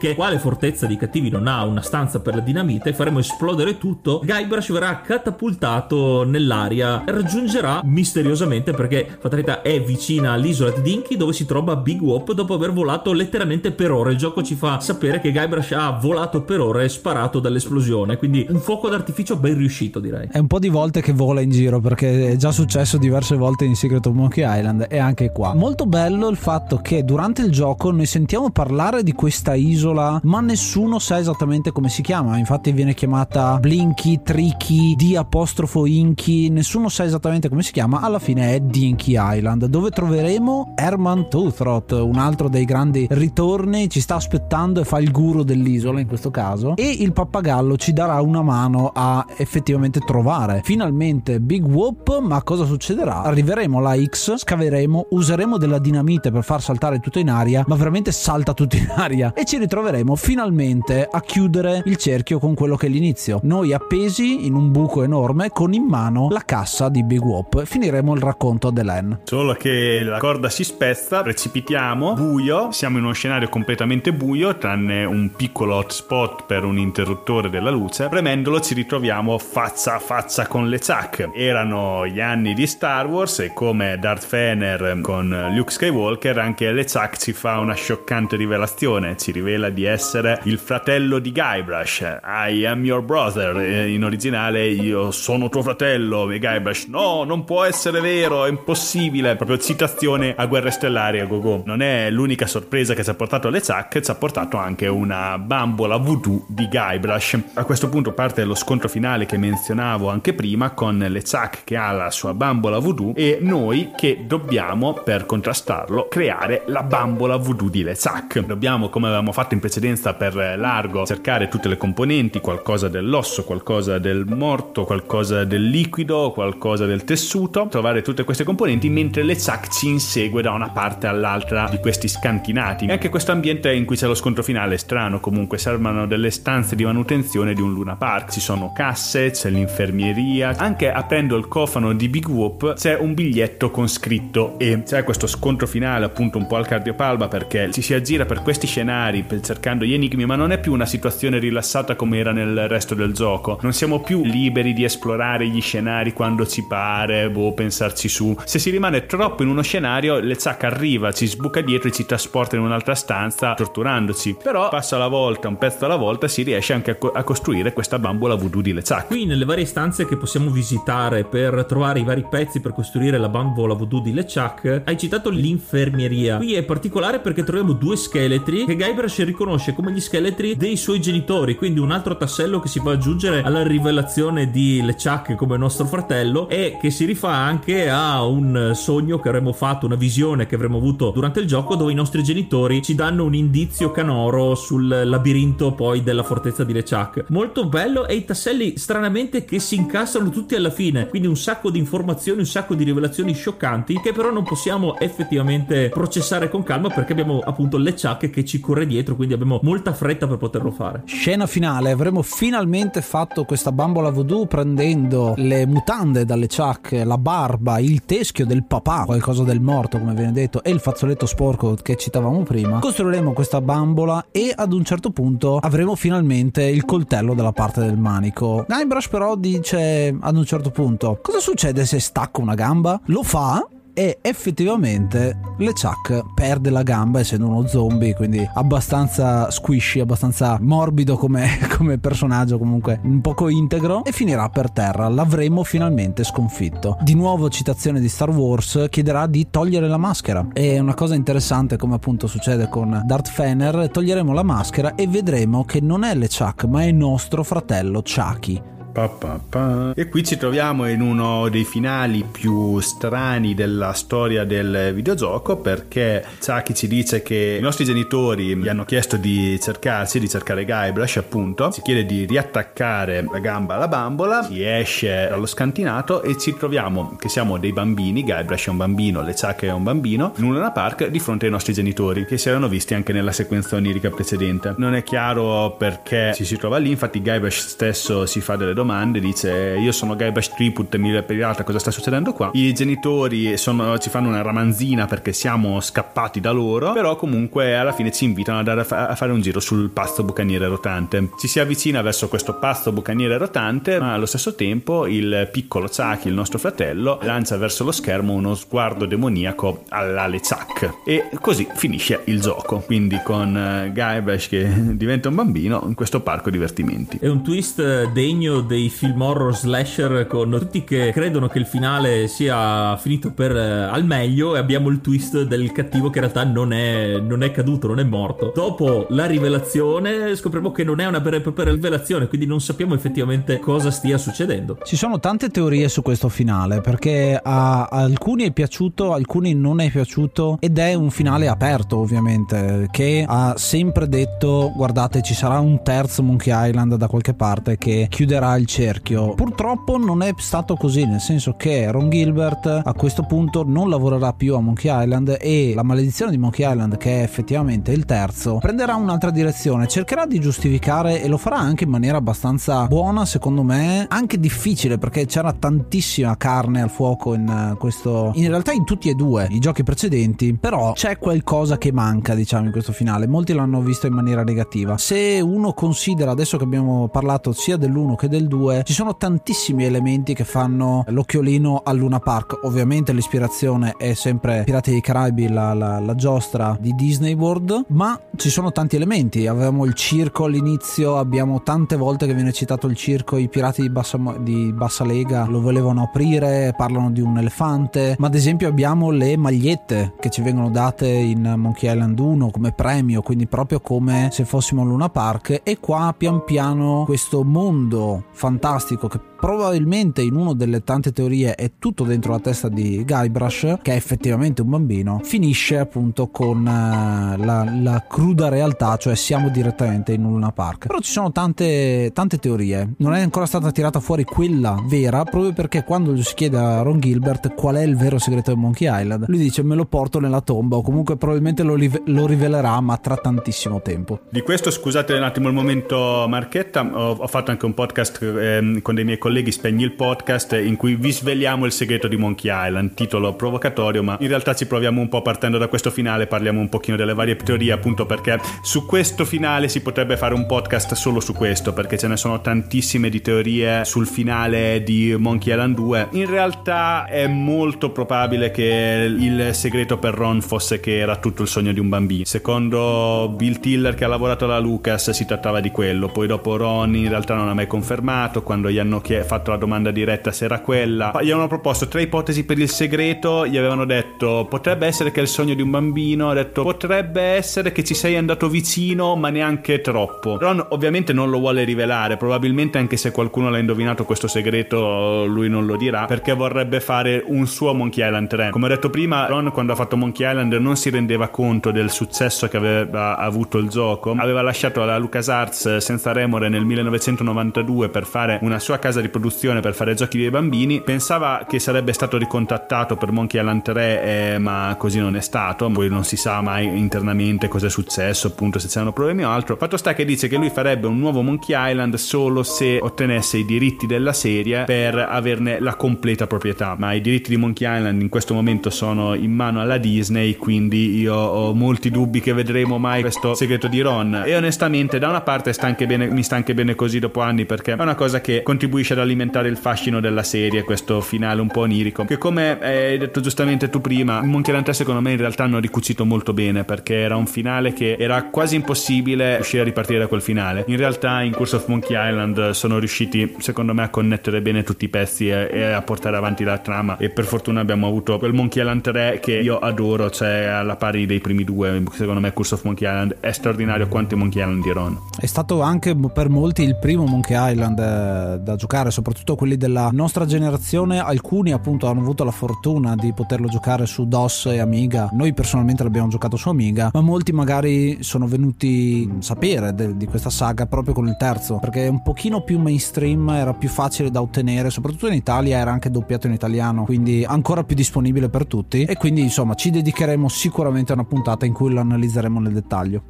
che quale fortezza di cattivi non ha una stanza per la dinamite? Faremo esplodere tutto, Guybrush verrà catapultato nell'aria e raggiungerà misteriosamente, perché fatalità è vicina all'isola di Dinky, dove si trova Big Whoop dopo aver volato letteralmente per ore. Il gioco ci fa sapere che Guybrush ha volato per ore e sparato dall'esplosione, quindi un fuoco d'artificio ben riuscito, direi. È un po' di volte che vola in giro, perché è già successo diverse volte in Secret of Monkey Island e anche qua. Molto bello il fatto che durante il gioco noi sentiamo parlare di questa isola ma nessuno sa esattamente come si chiama. Infatti viene chiamata Blinky, Tricky, D apostrofo Inky, nessuno sa esattamente come si chiama. Alla fine è Dinky Island, dove troveremo Herman Toothrot, un altro dei grandi ritorni, ci sta aspettando e fa il guru dell'isola in questo caso, e il pappagallo ci darà una mano a effettivamente trovare finalmente Big Whoop. Ma cosa succederà? Arriveremo alla X, scaveremo, useremo della dinamite per far saltare tutto in aria, ma veramente salta tutto in aria, e ci ritroveremo finalmente a chiudere il cerchio con quello che è l'inizio, noi appesi in un buco enorme con in mano la cassa di Big Whoop. Finiremo il racconto ad Elaine, solo che la corda si spezza, precipitiamo, buio, siamo in uno scenario completamente buio tranne un piccolo hotspot per un interruttore della luce, premendolo ci ritroviamo faccia a faccia con LeChuck. Erano gli anni di Star Wars e come Darth Vader con Luke Skywalker anche LeChuck ci fa una scioccante rivelazione, ci rivela di essere il fratello di Guybrush. I am your brother, in originale io sono tuo fratello, e Guybrush no, non può essere vero, è impossibile, proprio citazione a Guerre Stellari a gogo. Non è l'unica sorpresa che ci ha portato LeChuck, ci ha portato anche una bambola voodoo di Guybrush. A questo punto parte lo scontro finale che menzionavo anche prima, con LeChuck che ha la sua bambola voodoo e noi che dobbiamo, per contrastarlo, creare la bambola voodoo di LeChuck. Dobbiamo, come avevamo fatto in precedenza per Largo, cercare tutte le componenti, qualcosa dell'osso, qualcosa del morto, qualcosa del liquido, qualcosa del tessuto, trovare tutte queste componenti mentre LeChuck ci insegue da una parte all'altra di questi scantinati. E anche questo ambiente in cui c'è lo scontro finale è strano, comunque servono delle stanze di manutenzione di un Luna Park, ci sono casse, c'è l'infermieria, anche aprendo il cofano di Big Whoop c'è un biglietto con scritto, e c'è questo scontro finale appunto un po' al cardiopalma, perché ci si aggira per questi scenari per cercando gli enigmi, ma non è più una situazione rilassata come era nel resto del gioco. Non siamo più liberi di esplorare gli scenari quando ci pare, boh, pensarci su. Se si rimane troppo in uno scenario, LeChuck arriva, ci sbuca dietro e ci trasporta in un'altra stanza torturandoci, però passo alla volta, un pezzo alla volta si riesce anche a, co- a costruire questa bambola voodoo di LeChuck. Qui nelle varie stanze che possiamo visitare per trovare i vari pezzi per costruire la bambola voodoo di LeChuck, hai citato l'infermieria. Qui è particolare perché troviamo due scheletri che Guybrush riconosce come gli scheletri dei suoi genitori, quindi un altro tassello che si va ad aggiungere alla rivelazione di LeChuck come nostro fratello, e che si rifà anche a un sogno che avremmo fatto, una visione che avremmo avuto durante il gioco, dove i nostri genitori ci danno un indizio canoro sul labirinto poi della fortezza di LeChuck. Molto bello, e i tasselli stranamente che si incassano tutti alla fine, quindi un sacco di informazioni, un sacco di rivelazioni scioccanti che però non possiamo effettivamente processare con calma, perché abbiamo appunto LeChuck che ci corre dietro, quindi abbiamo molta fretta per poterlo fare. Scena finale, avremo finalmente fatto questa bambola Voodoo prendendo le mutande dalle LeChuck, la barba, il teschio del papà, qualcosa del morto come viene detto, e il fazzoletto sporco che citavamo prima, costruiremo questa bambola e ad un certo punto avremo finalmente il coltello dalla parte del manico. Guybrush però dice ad un certo punto: cosa succede se stacco una gamba? Lo fa e effettivamente LeChuck perde la gamba, essendo uno zombie, quindi abbastanza squishy, abbastanza morbido come, come personaggio, comunque un poco integro, e finirà per terra. L'avremo finalmente sconfitto. Di nuovo citazione di Star Wars, chiederà di togliere la maschera. È una cosa interessante, come appunto succede con Darth Fener, toglieremo la maschera e vedremo che non è LeChuck ma è nostro fratello Chucky. Pa, pa, pa. E qui ci troviamo in uno dei finali più strani della storia del videogioco, perché Chucky ci dice che i nostri genitori gli hanno chiesto di cercarci, di cercare Guybrush appunto, ci chiede di riattaccare la gamba alla bambola, si esce dallo scantinato e ci troviamo che siamo dei bambini, Guybrush è un bambino, LeChuck è un bambino, in un Luna Park di fronte ai nostri genitori che si erano visti anche nella sequenza onirica precedente. Non è chiaro perché ci si trova lì, infatti Guybrush stesso si fa delle domande, dice: io sono Guybrush Threepwood, mi pirata, cosa sta succedendo qua? I genitori sono, ci fanno una ramanzina perché siamo scappati da loro, però comunque alla fine ci invitano ad andare a fare un giro sul pazzo bucaniere rotante. Ci si avvicina verso questo pazzo bucaniere rotante, ma allo stesso tempo il piccolo Chucky, il nostro fratello, lancia verso lo schermo uno sguardo demoniaco alla LeChuck e così finisce il gioco, quindi con Guybrush che diventa un bambino in questo parco divertimenti. È un twist degno del dei film horror slasher, con tutti che credono che il finale sia finito per eh, al meglio, e abbiamo il twist del cattivo che in realtà non è non è caduto, non è morto. Dopo la rivelazione scopriamo che non è una vera e propria rivelazione, quindi non sappiamo effettivamente cosa stia succedendo. Ci sono tante teorie su questo finale, perché a alcuni è piaciuto, alcuni non è piaciuto, ed è un finale aperto ovviamente, che ha sempre detto: guardate, ci sarà un terzo Monkey Island da qualche parte che chiuderà il cerchio. Purtroppo non è stato così, nel senso che Ron Gilbert a questo punto non lavorerà più a Monkey Island, e la maledizione di Monkey Island, che è effettivamente il terzo, prenderà un'altra direzione, cercherà di giustificare, e lo farà anche in maniera abbastanza buona secondo me, anche difficile, perché c'era tantissima carne al fuoco in questo, in realtà in tutti e due i giochi precedenti, però c'è qualcosa che manca, diciamo, in questo finale. Molti l'hanno visto in maniera negativa. Se uno considera, adesso che abbiamo parlato sia dell'uno che del due, ci sono tantissimi elementi che fanno l'occhiolino al Luna Park. Ovviamente l'ispirazione è sempre Pirati dei Caraibi, la, la, la giostra di Disney World, ma ci sono tanti elementi. Avevamo il circo all'inizio, abbiamo tante volte che viene citato il circo, i pirati di Bassa, di Bassa Lega lo volevano aprire, parlano di un elefante, ma ad esempio abbiamo le magliette che ci vengono date in Monkey Island uno come premio, quindi proprio come se fossimo al Luna Park. E qua pian piano questo mondo fantastico, che probabilmente in una delle tante teorie è tutto dentro la testa di Guybrush, che è effettivamente un bambino, finisce appunto con uh, la, la cruda realtà, cioè siamo direttamente in Luna Park. Però ci sono tante tante teorie, non è ancora stata tirata fuori quella vera, proprio perché quando si chiede a Ron Gilbert qual è il vero segreto di Monkey Island, lui dice: me lo porto nella tomba, o comunque probabilmente lo, rive- lo rivelerà, ma tra tantissimo tempo. Di questo scusate un attimo il momento marchetta, ho, ho fatto anche un podcast eh, con dei miei colleghi, Spegni il Podcast, in cui vi sveliamo il segreto di Monkey Island, titolo provocatorio, ma in realtà ci proviamo un po' partendo da questo finale, parliamo un pochino delle varie teorie, appunto perché su questo finale si potrebbe fare un podcast solo su questo, perché ce ne sono tantissime di teorie sul finale di Monkey Island due. In realtà è molto probabile che il segreto per Ron fosse che era tutto il sogno di un bambino. Secondo Bill Tiller, che ha lavorato alla Lucas, si trattava di quello, poi dopo Ron in realtà non ha mai confermato, quando gli hanno chiesto, fatto la domanda diretta se era quella, gli avevano proposto tre ipotesi per il segreto, gli avevano detto: potrebbe essere che è il sogno di un bambino, ha detto potrebbe essere che ci sei andato vicino ma neanche troppo. Ron ovviamente non lo vuole rivelare, probabilmente anche se qualcuno l'ha indovinato questo segreto lui non lo dirà, perché vorrebbe fare un suo Monkey Island tre. Come ho detto prima, Ron quando ha fatto Monkey Island non si rendeva conto del successo che aveva avuto il gioco, aveva lasciato la LucasArts senza remore nel millenovecentonovantadue per fare una sua casa di produzione per fare giochi dei bambini. Pensava che sarebbe stato ricontattato per Monkey Island tre, eh, ma così non è stato. Poi non si sa mai internamente cosa è successo, appunto, se c'erano problemi o altro. Fatto sta che dice che lui farebbe un nuovo Monkey Island solo se ottenesse i diritti della serie per averne la completa proprietà, ma i diritti di Monkey Island in questo momento sono in mano alla Disney, quindi io ho molti dubbi che vedremo mai questo segreto di Ron. E onestamente da una parte sta anche bene, mi sta anche bene così dopo anni, perché è una cosa che contribuisce ad alimentare il fascino della serie, questo finale un po' onirico che, come hai detto giustamente tu prima, Monkey Island tre secondo me in realtà hanno ricucito molto bene, perché era un finale che era quasi impossibile riuscire a ripartire da quel finale. In realtà in Curse of Monkey Island sono riusciti secondo me a connettere bene tutti i pezzi e, e a portare avanti la trama, e per fortuna abbiamo avuto quel Monkey Island tre che io adoro, cioè alla pari dei primi due. Secondo me Curse of Monkey Island è straordinario quanto Monkey Island di Ron. È stato anche per molti il primo Monkey Island eh, da giocare, soprattutto quelli della nostra generazione. Alcuni appunto hanno avuto la fortuna di poterlo giocare su DOS e Amiga, noi personalmente l'abbiamo giocato su Amiga, ma molti magari sono venuti a sapere de- di questa saga proprio con il terzo, perché è un pochino più mainstream, era più facile da ottenere, soprattutto in Italia era anche doppiato in italiano, quindi ancora più disponibile per tutti, e quindi insomma ci dedicheremo sicuramente a una puntata in cui lo analizzeremo nel dettaglio.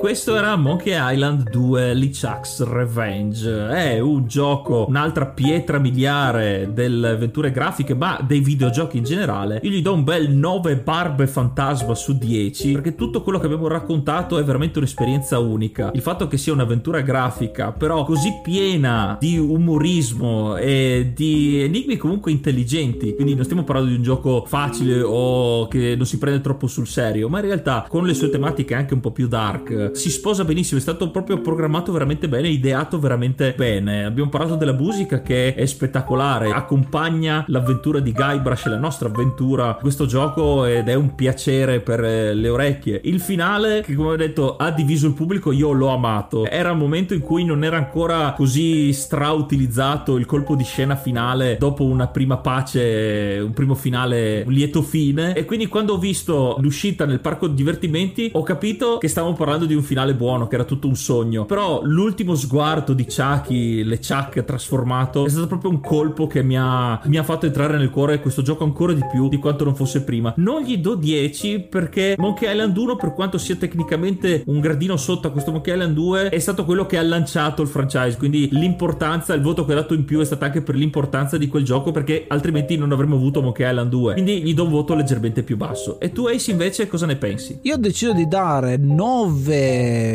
Questo era Monkey Island due LeChuck's Revenge, è un gioco, un'altra pietra miliare delle avventure grafiche ma dei videogiochi in generale. Io gli do un bel nove barbe fantasma su dieci, perché tutto quello che abbiamo raccontato è veramente un'esperienza unica. Il fatto che sia un'avventura grafica però così piena di umorismo e di enigmi comunque intelligenti, quindi non stiamo parlando di un gioco facile o che non si prende troppo sul serio, ma in realtà con le sue tematiche anche un po' più dark si sposa benissimo. È stato proprio programmato veramente bene, ideato veramente bene. Abbiamo parlato della musica che è spettacolare, accompagna l'avventura di Guybrush e la nostra avventura questo gioco, ed è un piacere per le orecchie. Il finale, che come ho detto ha diviso il pubblico, io l'ho amato. Era un momento in cui non era ancora così strautilizzato il colpo di scena finale dopo una prima pace, un primo finale, un lieto fine, e quindi quando ho visto l'uscita nel parco divertimenti ho capito che stavamo parlando di un finale buono, che era tutto un sogno. Però l'ultimo sguardo di Chucky, LeChuck trasformato, è stato proprio un colpo che mi ha, mi ha fatto entrare nel cuore questo gioco ancora di più di quanto non fosse prima. Non gli do dieci perché Monkey Island uno, per quanto sia tecnicamente un gradino sotto a questo Monkey Island due, è stato quello che ha lanciato il franchise, quindi l'importanza, il voto che ho dato in più è stata anche per l'importanza di quel gioco, perché altrimenti non avremmo avuto Monkey Island due, quindi gli do un voto leggermente più basso. E tu Ace invece cosa ne pensi? Io ho deciso di dare nove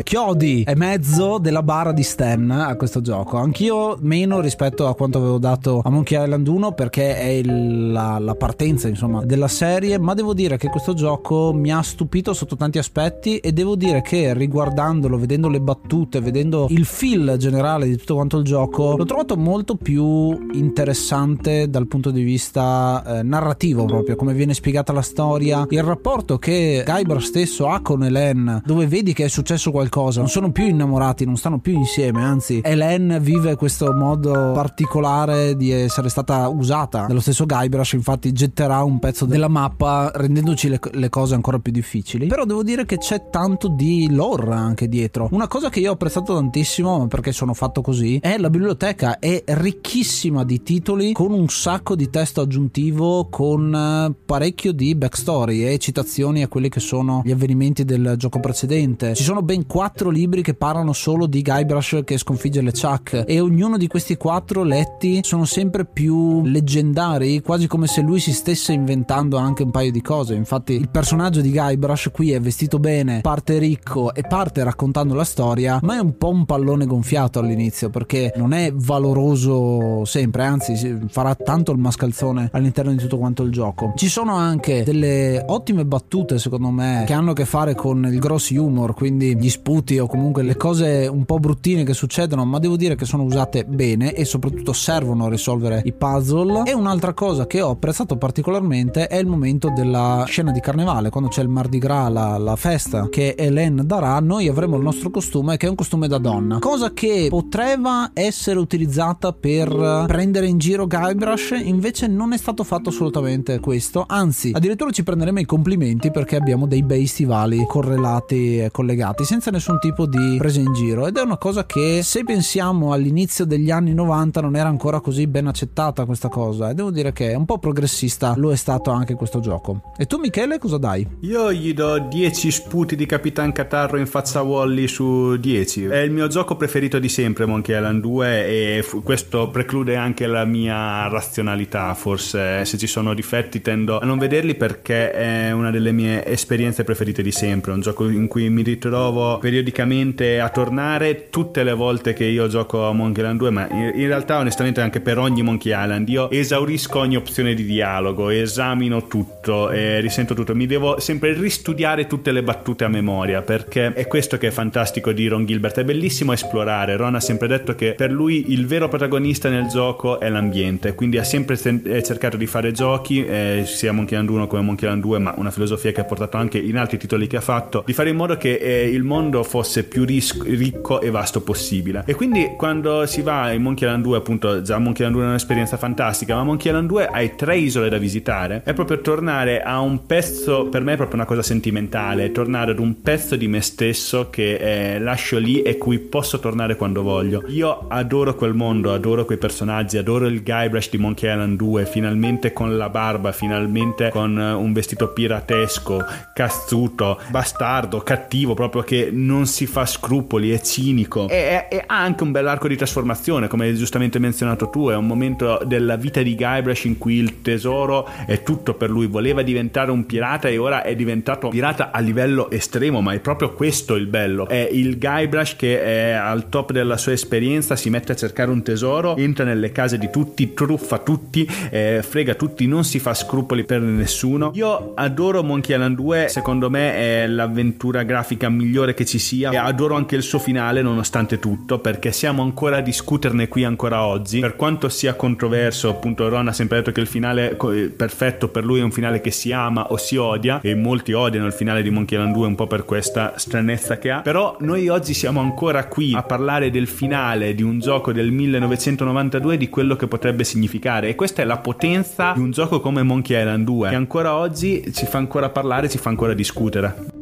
chiodi e mezzo della barra di Stan a questo gioco, anch'io meno rispetto a quanto avevo dato a Monkey Island uno, perché è il, la, la partenza insomma della serie, ma devo dire che questo gioco mi ha stupito sotto tanti aspetti, e devo dire che riguardandolo, vedendo le battute, vedendo il feel generale di tutto quanto il gioco, l'ho trovato molto più interessante dal punto di vista eh, narrativo, proprio come viene spiegata la storia, il rapporto che Guybrush stesso ha con Elaine, dove vedi che è successo successo qualcosa, non sono più innamorati, non stanno più insieme, anzi Elaine vive questo modo particolare di essere stata usata dallo stesso Guybrush, infatti getterà un pezzo della mappa rendendoci le, le cose ancora più difficili. Però devo dire che c'è tanto di lore anche dietro. Una cosa che io ho apprezzato tantissimo, perché sono fatto così, è la biblioteca, è ricchissima di titoli, con un sacco di testo aggiuntivo, con parecchio di backstory e citazioni a quelli che sono gli avvenimenti del gioco precedente. Ci sono ben quattro libri che parlano solo di Guybrush che sconfigge LeChuck, e ognuno di questi quattro letti sono sempre più leggendari, quasi come se lui si stesse inventando anche un paio di cose. Infatti il personaggio di Guybrush qui è vestito bene, parte ricco e parte raccontando la storia, ma è un po' un pallone gonfiato all'inizio, perché non è valoroso sempre, anzi farà tanto il mascalzone all'interno di tutto quanto il gioco. Ci sono anche delle ottime battute secondo me che hanno a che fare con il gross humor, quindi gli sputi o comunque le cose un po' bruttine che succedono, ma devo dire che sono usate bene e soprattutto servono a risolvere i puzzle. E un'altra cosa che ho apprezzato particolarmente è il momento della scena di carnevale, quando c'è il Mardi Gras, la, la festa che Elaine darà. Noi avremo il nostro costume, che è un costume da donna, cosa che potrebbe essere utilizzata per prendere in giro Guybrush, invece non è stato fatto assolutamente questo, anzi addirittura ci prenderemo i complimenti perché abbiamo dei bei stivali correlati e collegati senza nessun tipo di presa in giro, ed è una cosa che, se pensiamo all'inizio degli anni novanta, non era ancora così ben accettata questa cosa, e devo dire che è un po' progressista, lo è stato anche questo gioco. E tu Michele cosa dai? Io gli do dieci sputi di Capitan Catarro in faccia a Wally su dieci. È il mio gioco preferito di sempre Monkey Island due, e f- questo preclude anche la mia razionalità, forse se ci sono difetti tendo a non vederli perché è una delle mie esperienze preferite di sempre, un gioco in cui mi ritrovo periodicamente a tornare tutte le volte che io gioco a Monkey Island due, ma in, in realtà onestamente anche per ogni Monkey Island io esaurisco ogni opzione di dialogo, esamino tutto e risento tutto, mi devo sempre ristudiare tutte le battute a memoria, perché è questo che è fantastico di Ron Gilbert, è bellissimo esplorare. Ron ha sempre detto che per lui il vero protagonista nel gioco è l'ambiente, quindi ha sempre sen- cercato di fare giochi eh, sia Monkey Island uno come Monkey Island due, ma una filosofia che ha portato anche in altri titoli che ha fatto, di fare in modo che eh, il mondo fosse più ris- ricco e vasto possibile. E quindi quando si va in Monkey Island due, appunto già Monkey Island due è un'esperienza fantastica, ma Monkey Island due hai tre isole da visitare, è proprio tornare a un pezzo, per me è proprio una cosa sentimentale, tornare ad un pezzo di me stesso che eh, lascio lì e cui posso tornare quando voglio. Io adoro quel mondo, adoro quei personaggi, adoro il Guybrush di Monkey Island due, finalmente con la barba, finalmente con un vestito piratesco, cazzuto, bastardo, cattivo, proprio che non si fa scrupoli, è cinico, e, e ha anche un bell'arco di trasformazione, come hai giustamente menzionato tu. È un momento della vita di Guybrush in cui il tesoro è tutto per lui, voleva diventare un pirata e ora è diventato pirata a livello estremo, ma è proprio questo il bello, è il Guybrush che è al top della sua esperienza, si mette a cercare un tesoro, entra nelle case di tutti, truffa tutti, eh, frega tutti, non si fa scrupoli per nessuno. Io adoro Monkey Island due, secondo me è l'avventura grafica migliore che ci sia, e adoro anche il suo finale nonostante tutto, perché siamo ancora a discuterne qui ancora oggi, per quanto sia controverso. Appunto Ron ha sempre detto che il finale perfetto per lui è un finale che si ama o si odia, e molti odiano il finale di Monkey Island due un po' per questa stranezza che ha, però noi oggi siamo ancora qui a parlare del finale di un gioco del millenovecentonovantadue, di quello che potrebbe significare, e questa è la potenza di un gioco come Monkey Island due, che ancora oggi ci fa ancora parlare, ci fa ancora discutere.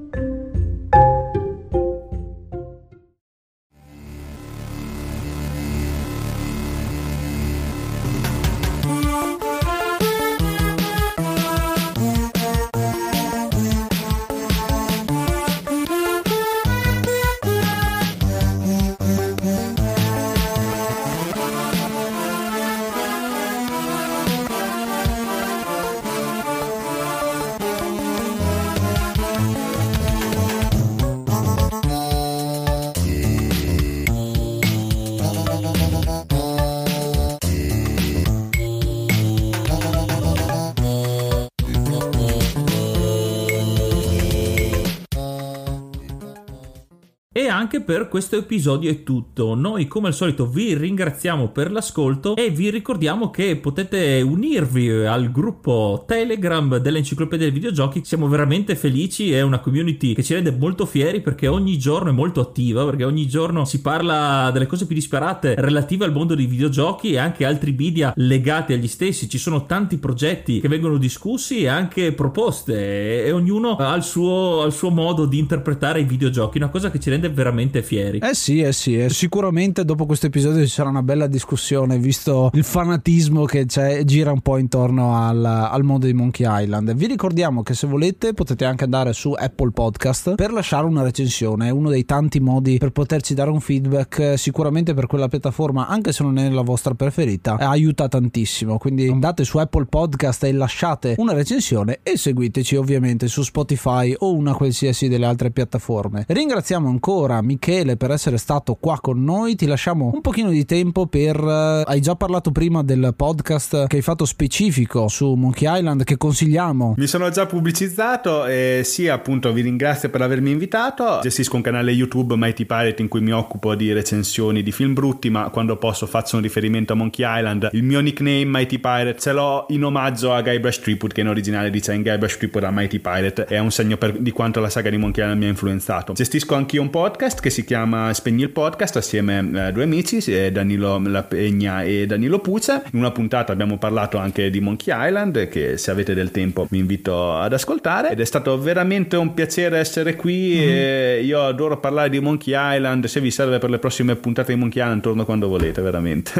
Anche per questo episodio è tutto. Noi come al solito vi ringraziamo per l'ascolto e vi ricordiamo che potete unirvi al gruppo Telegram dell'Enciclopedia dei Videogiochi. Siamo veramente felici, è una community che ci rende molto fieri perché ogni giorno è molto attiva, perché ogni giorno si parla delle cose più disparate relative al mondo dei videogiochi e anche altri media legati agli stessi. Ci sono tanti progetti che vengono discussi e anche proposte, e ognuno ha il suo, ha il suo modo di interpretare i videogiochi, una cosa che ci rende veramente fieri. Eh sì, eh sì, eh. Sicuramente dopo questo episodio ci sarà una bella discussione, visto il fanatismo che c'è, gira un po' intorno al, al mondo di Monkey Island. Vi ricordiamo che se volete potete anche andare su Apple Podcast per lasciare una recensione, è uno dei tanti modi per poterci dare un feedback. Sicuramente per quella piattaforma, anche se non è la vostra preferita, aiuta tantissimo, quindi andate su Apple Podcast e lasciate una recensione e seguiteci ovviamente su Spotify o una qualsiasi delle altre piattaforme. Ringraziamo ancora Michele per essere stato qua con noi. Ti lasciamo un pochino di tempo per eh, hai già parlato prima del podcast che hai fatto specifico su Monkey Island, che consigliamo. Mi sono già pubblicizzato e sì, appunto, vi ringrazio per avermi invitato. Gestisco un canale YouTube, Mighty Pirate, in cui mi occupo di recensioni di film brutti, ma quando posso faccio un riferimento a Monkey Island. Il mio nickname Mighty Pirate ce l'ho in omaggio a Guybrush Threepwood, che in originale dice in Guybrush Threepwood a Mighty Pirate, è un segno per, di quanto la saga di Monkey Island mi ha influenzato. Gestisco anch'io un podcast che si chiama Spegni il Podcast assieme a due amici, Danilo La Pegna e Danilo Puccia. In una puntata abbiamo parlato anche di Monkey Island, che se avete del tempo vi invito ad ascoltare, ed è stato veramente un piacere essere qui. Mm-hmm. E io adoro parlare di Monkey Island. Se vi serve per le prossime puntate di Monkey Island, torno quando volete, veramente.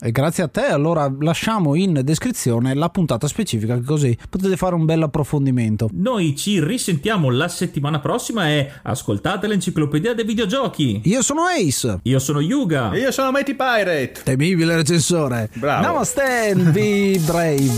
E grazie a te. Allora lasciamo in descrizione la puntata specifica, così potete fare un bel approfondimento. Noi ci risentiamo la settimana prossima e ascoltate l'Enciclopedia dei Videogiochi. Io sono Ace. Io sono Yuga. E io sono Mighty Pirate, temibile recensore. Bravo. Namaste, be brave.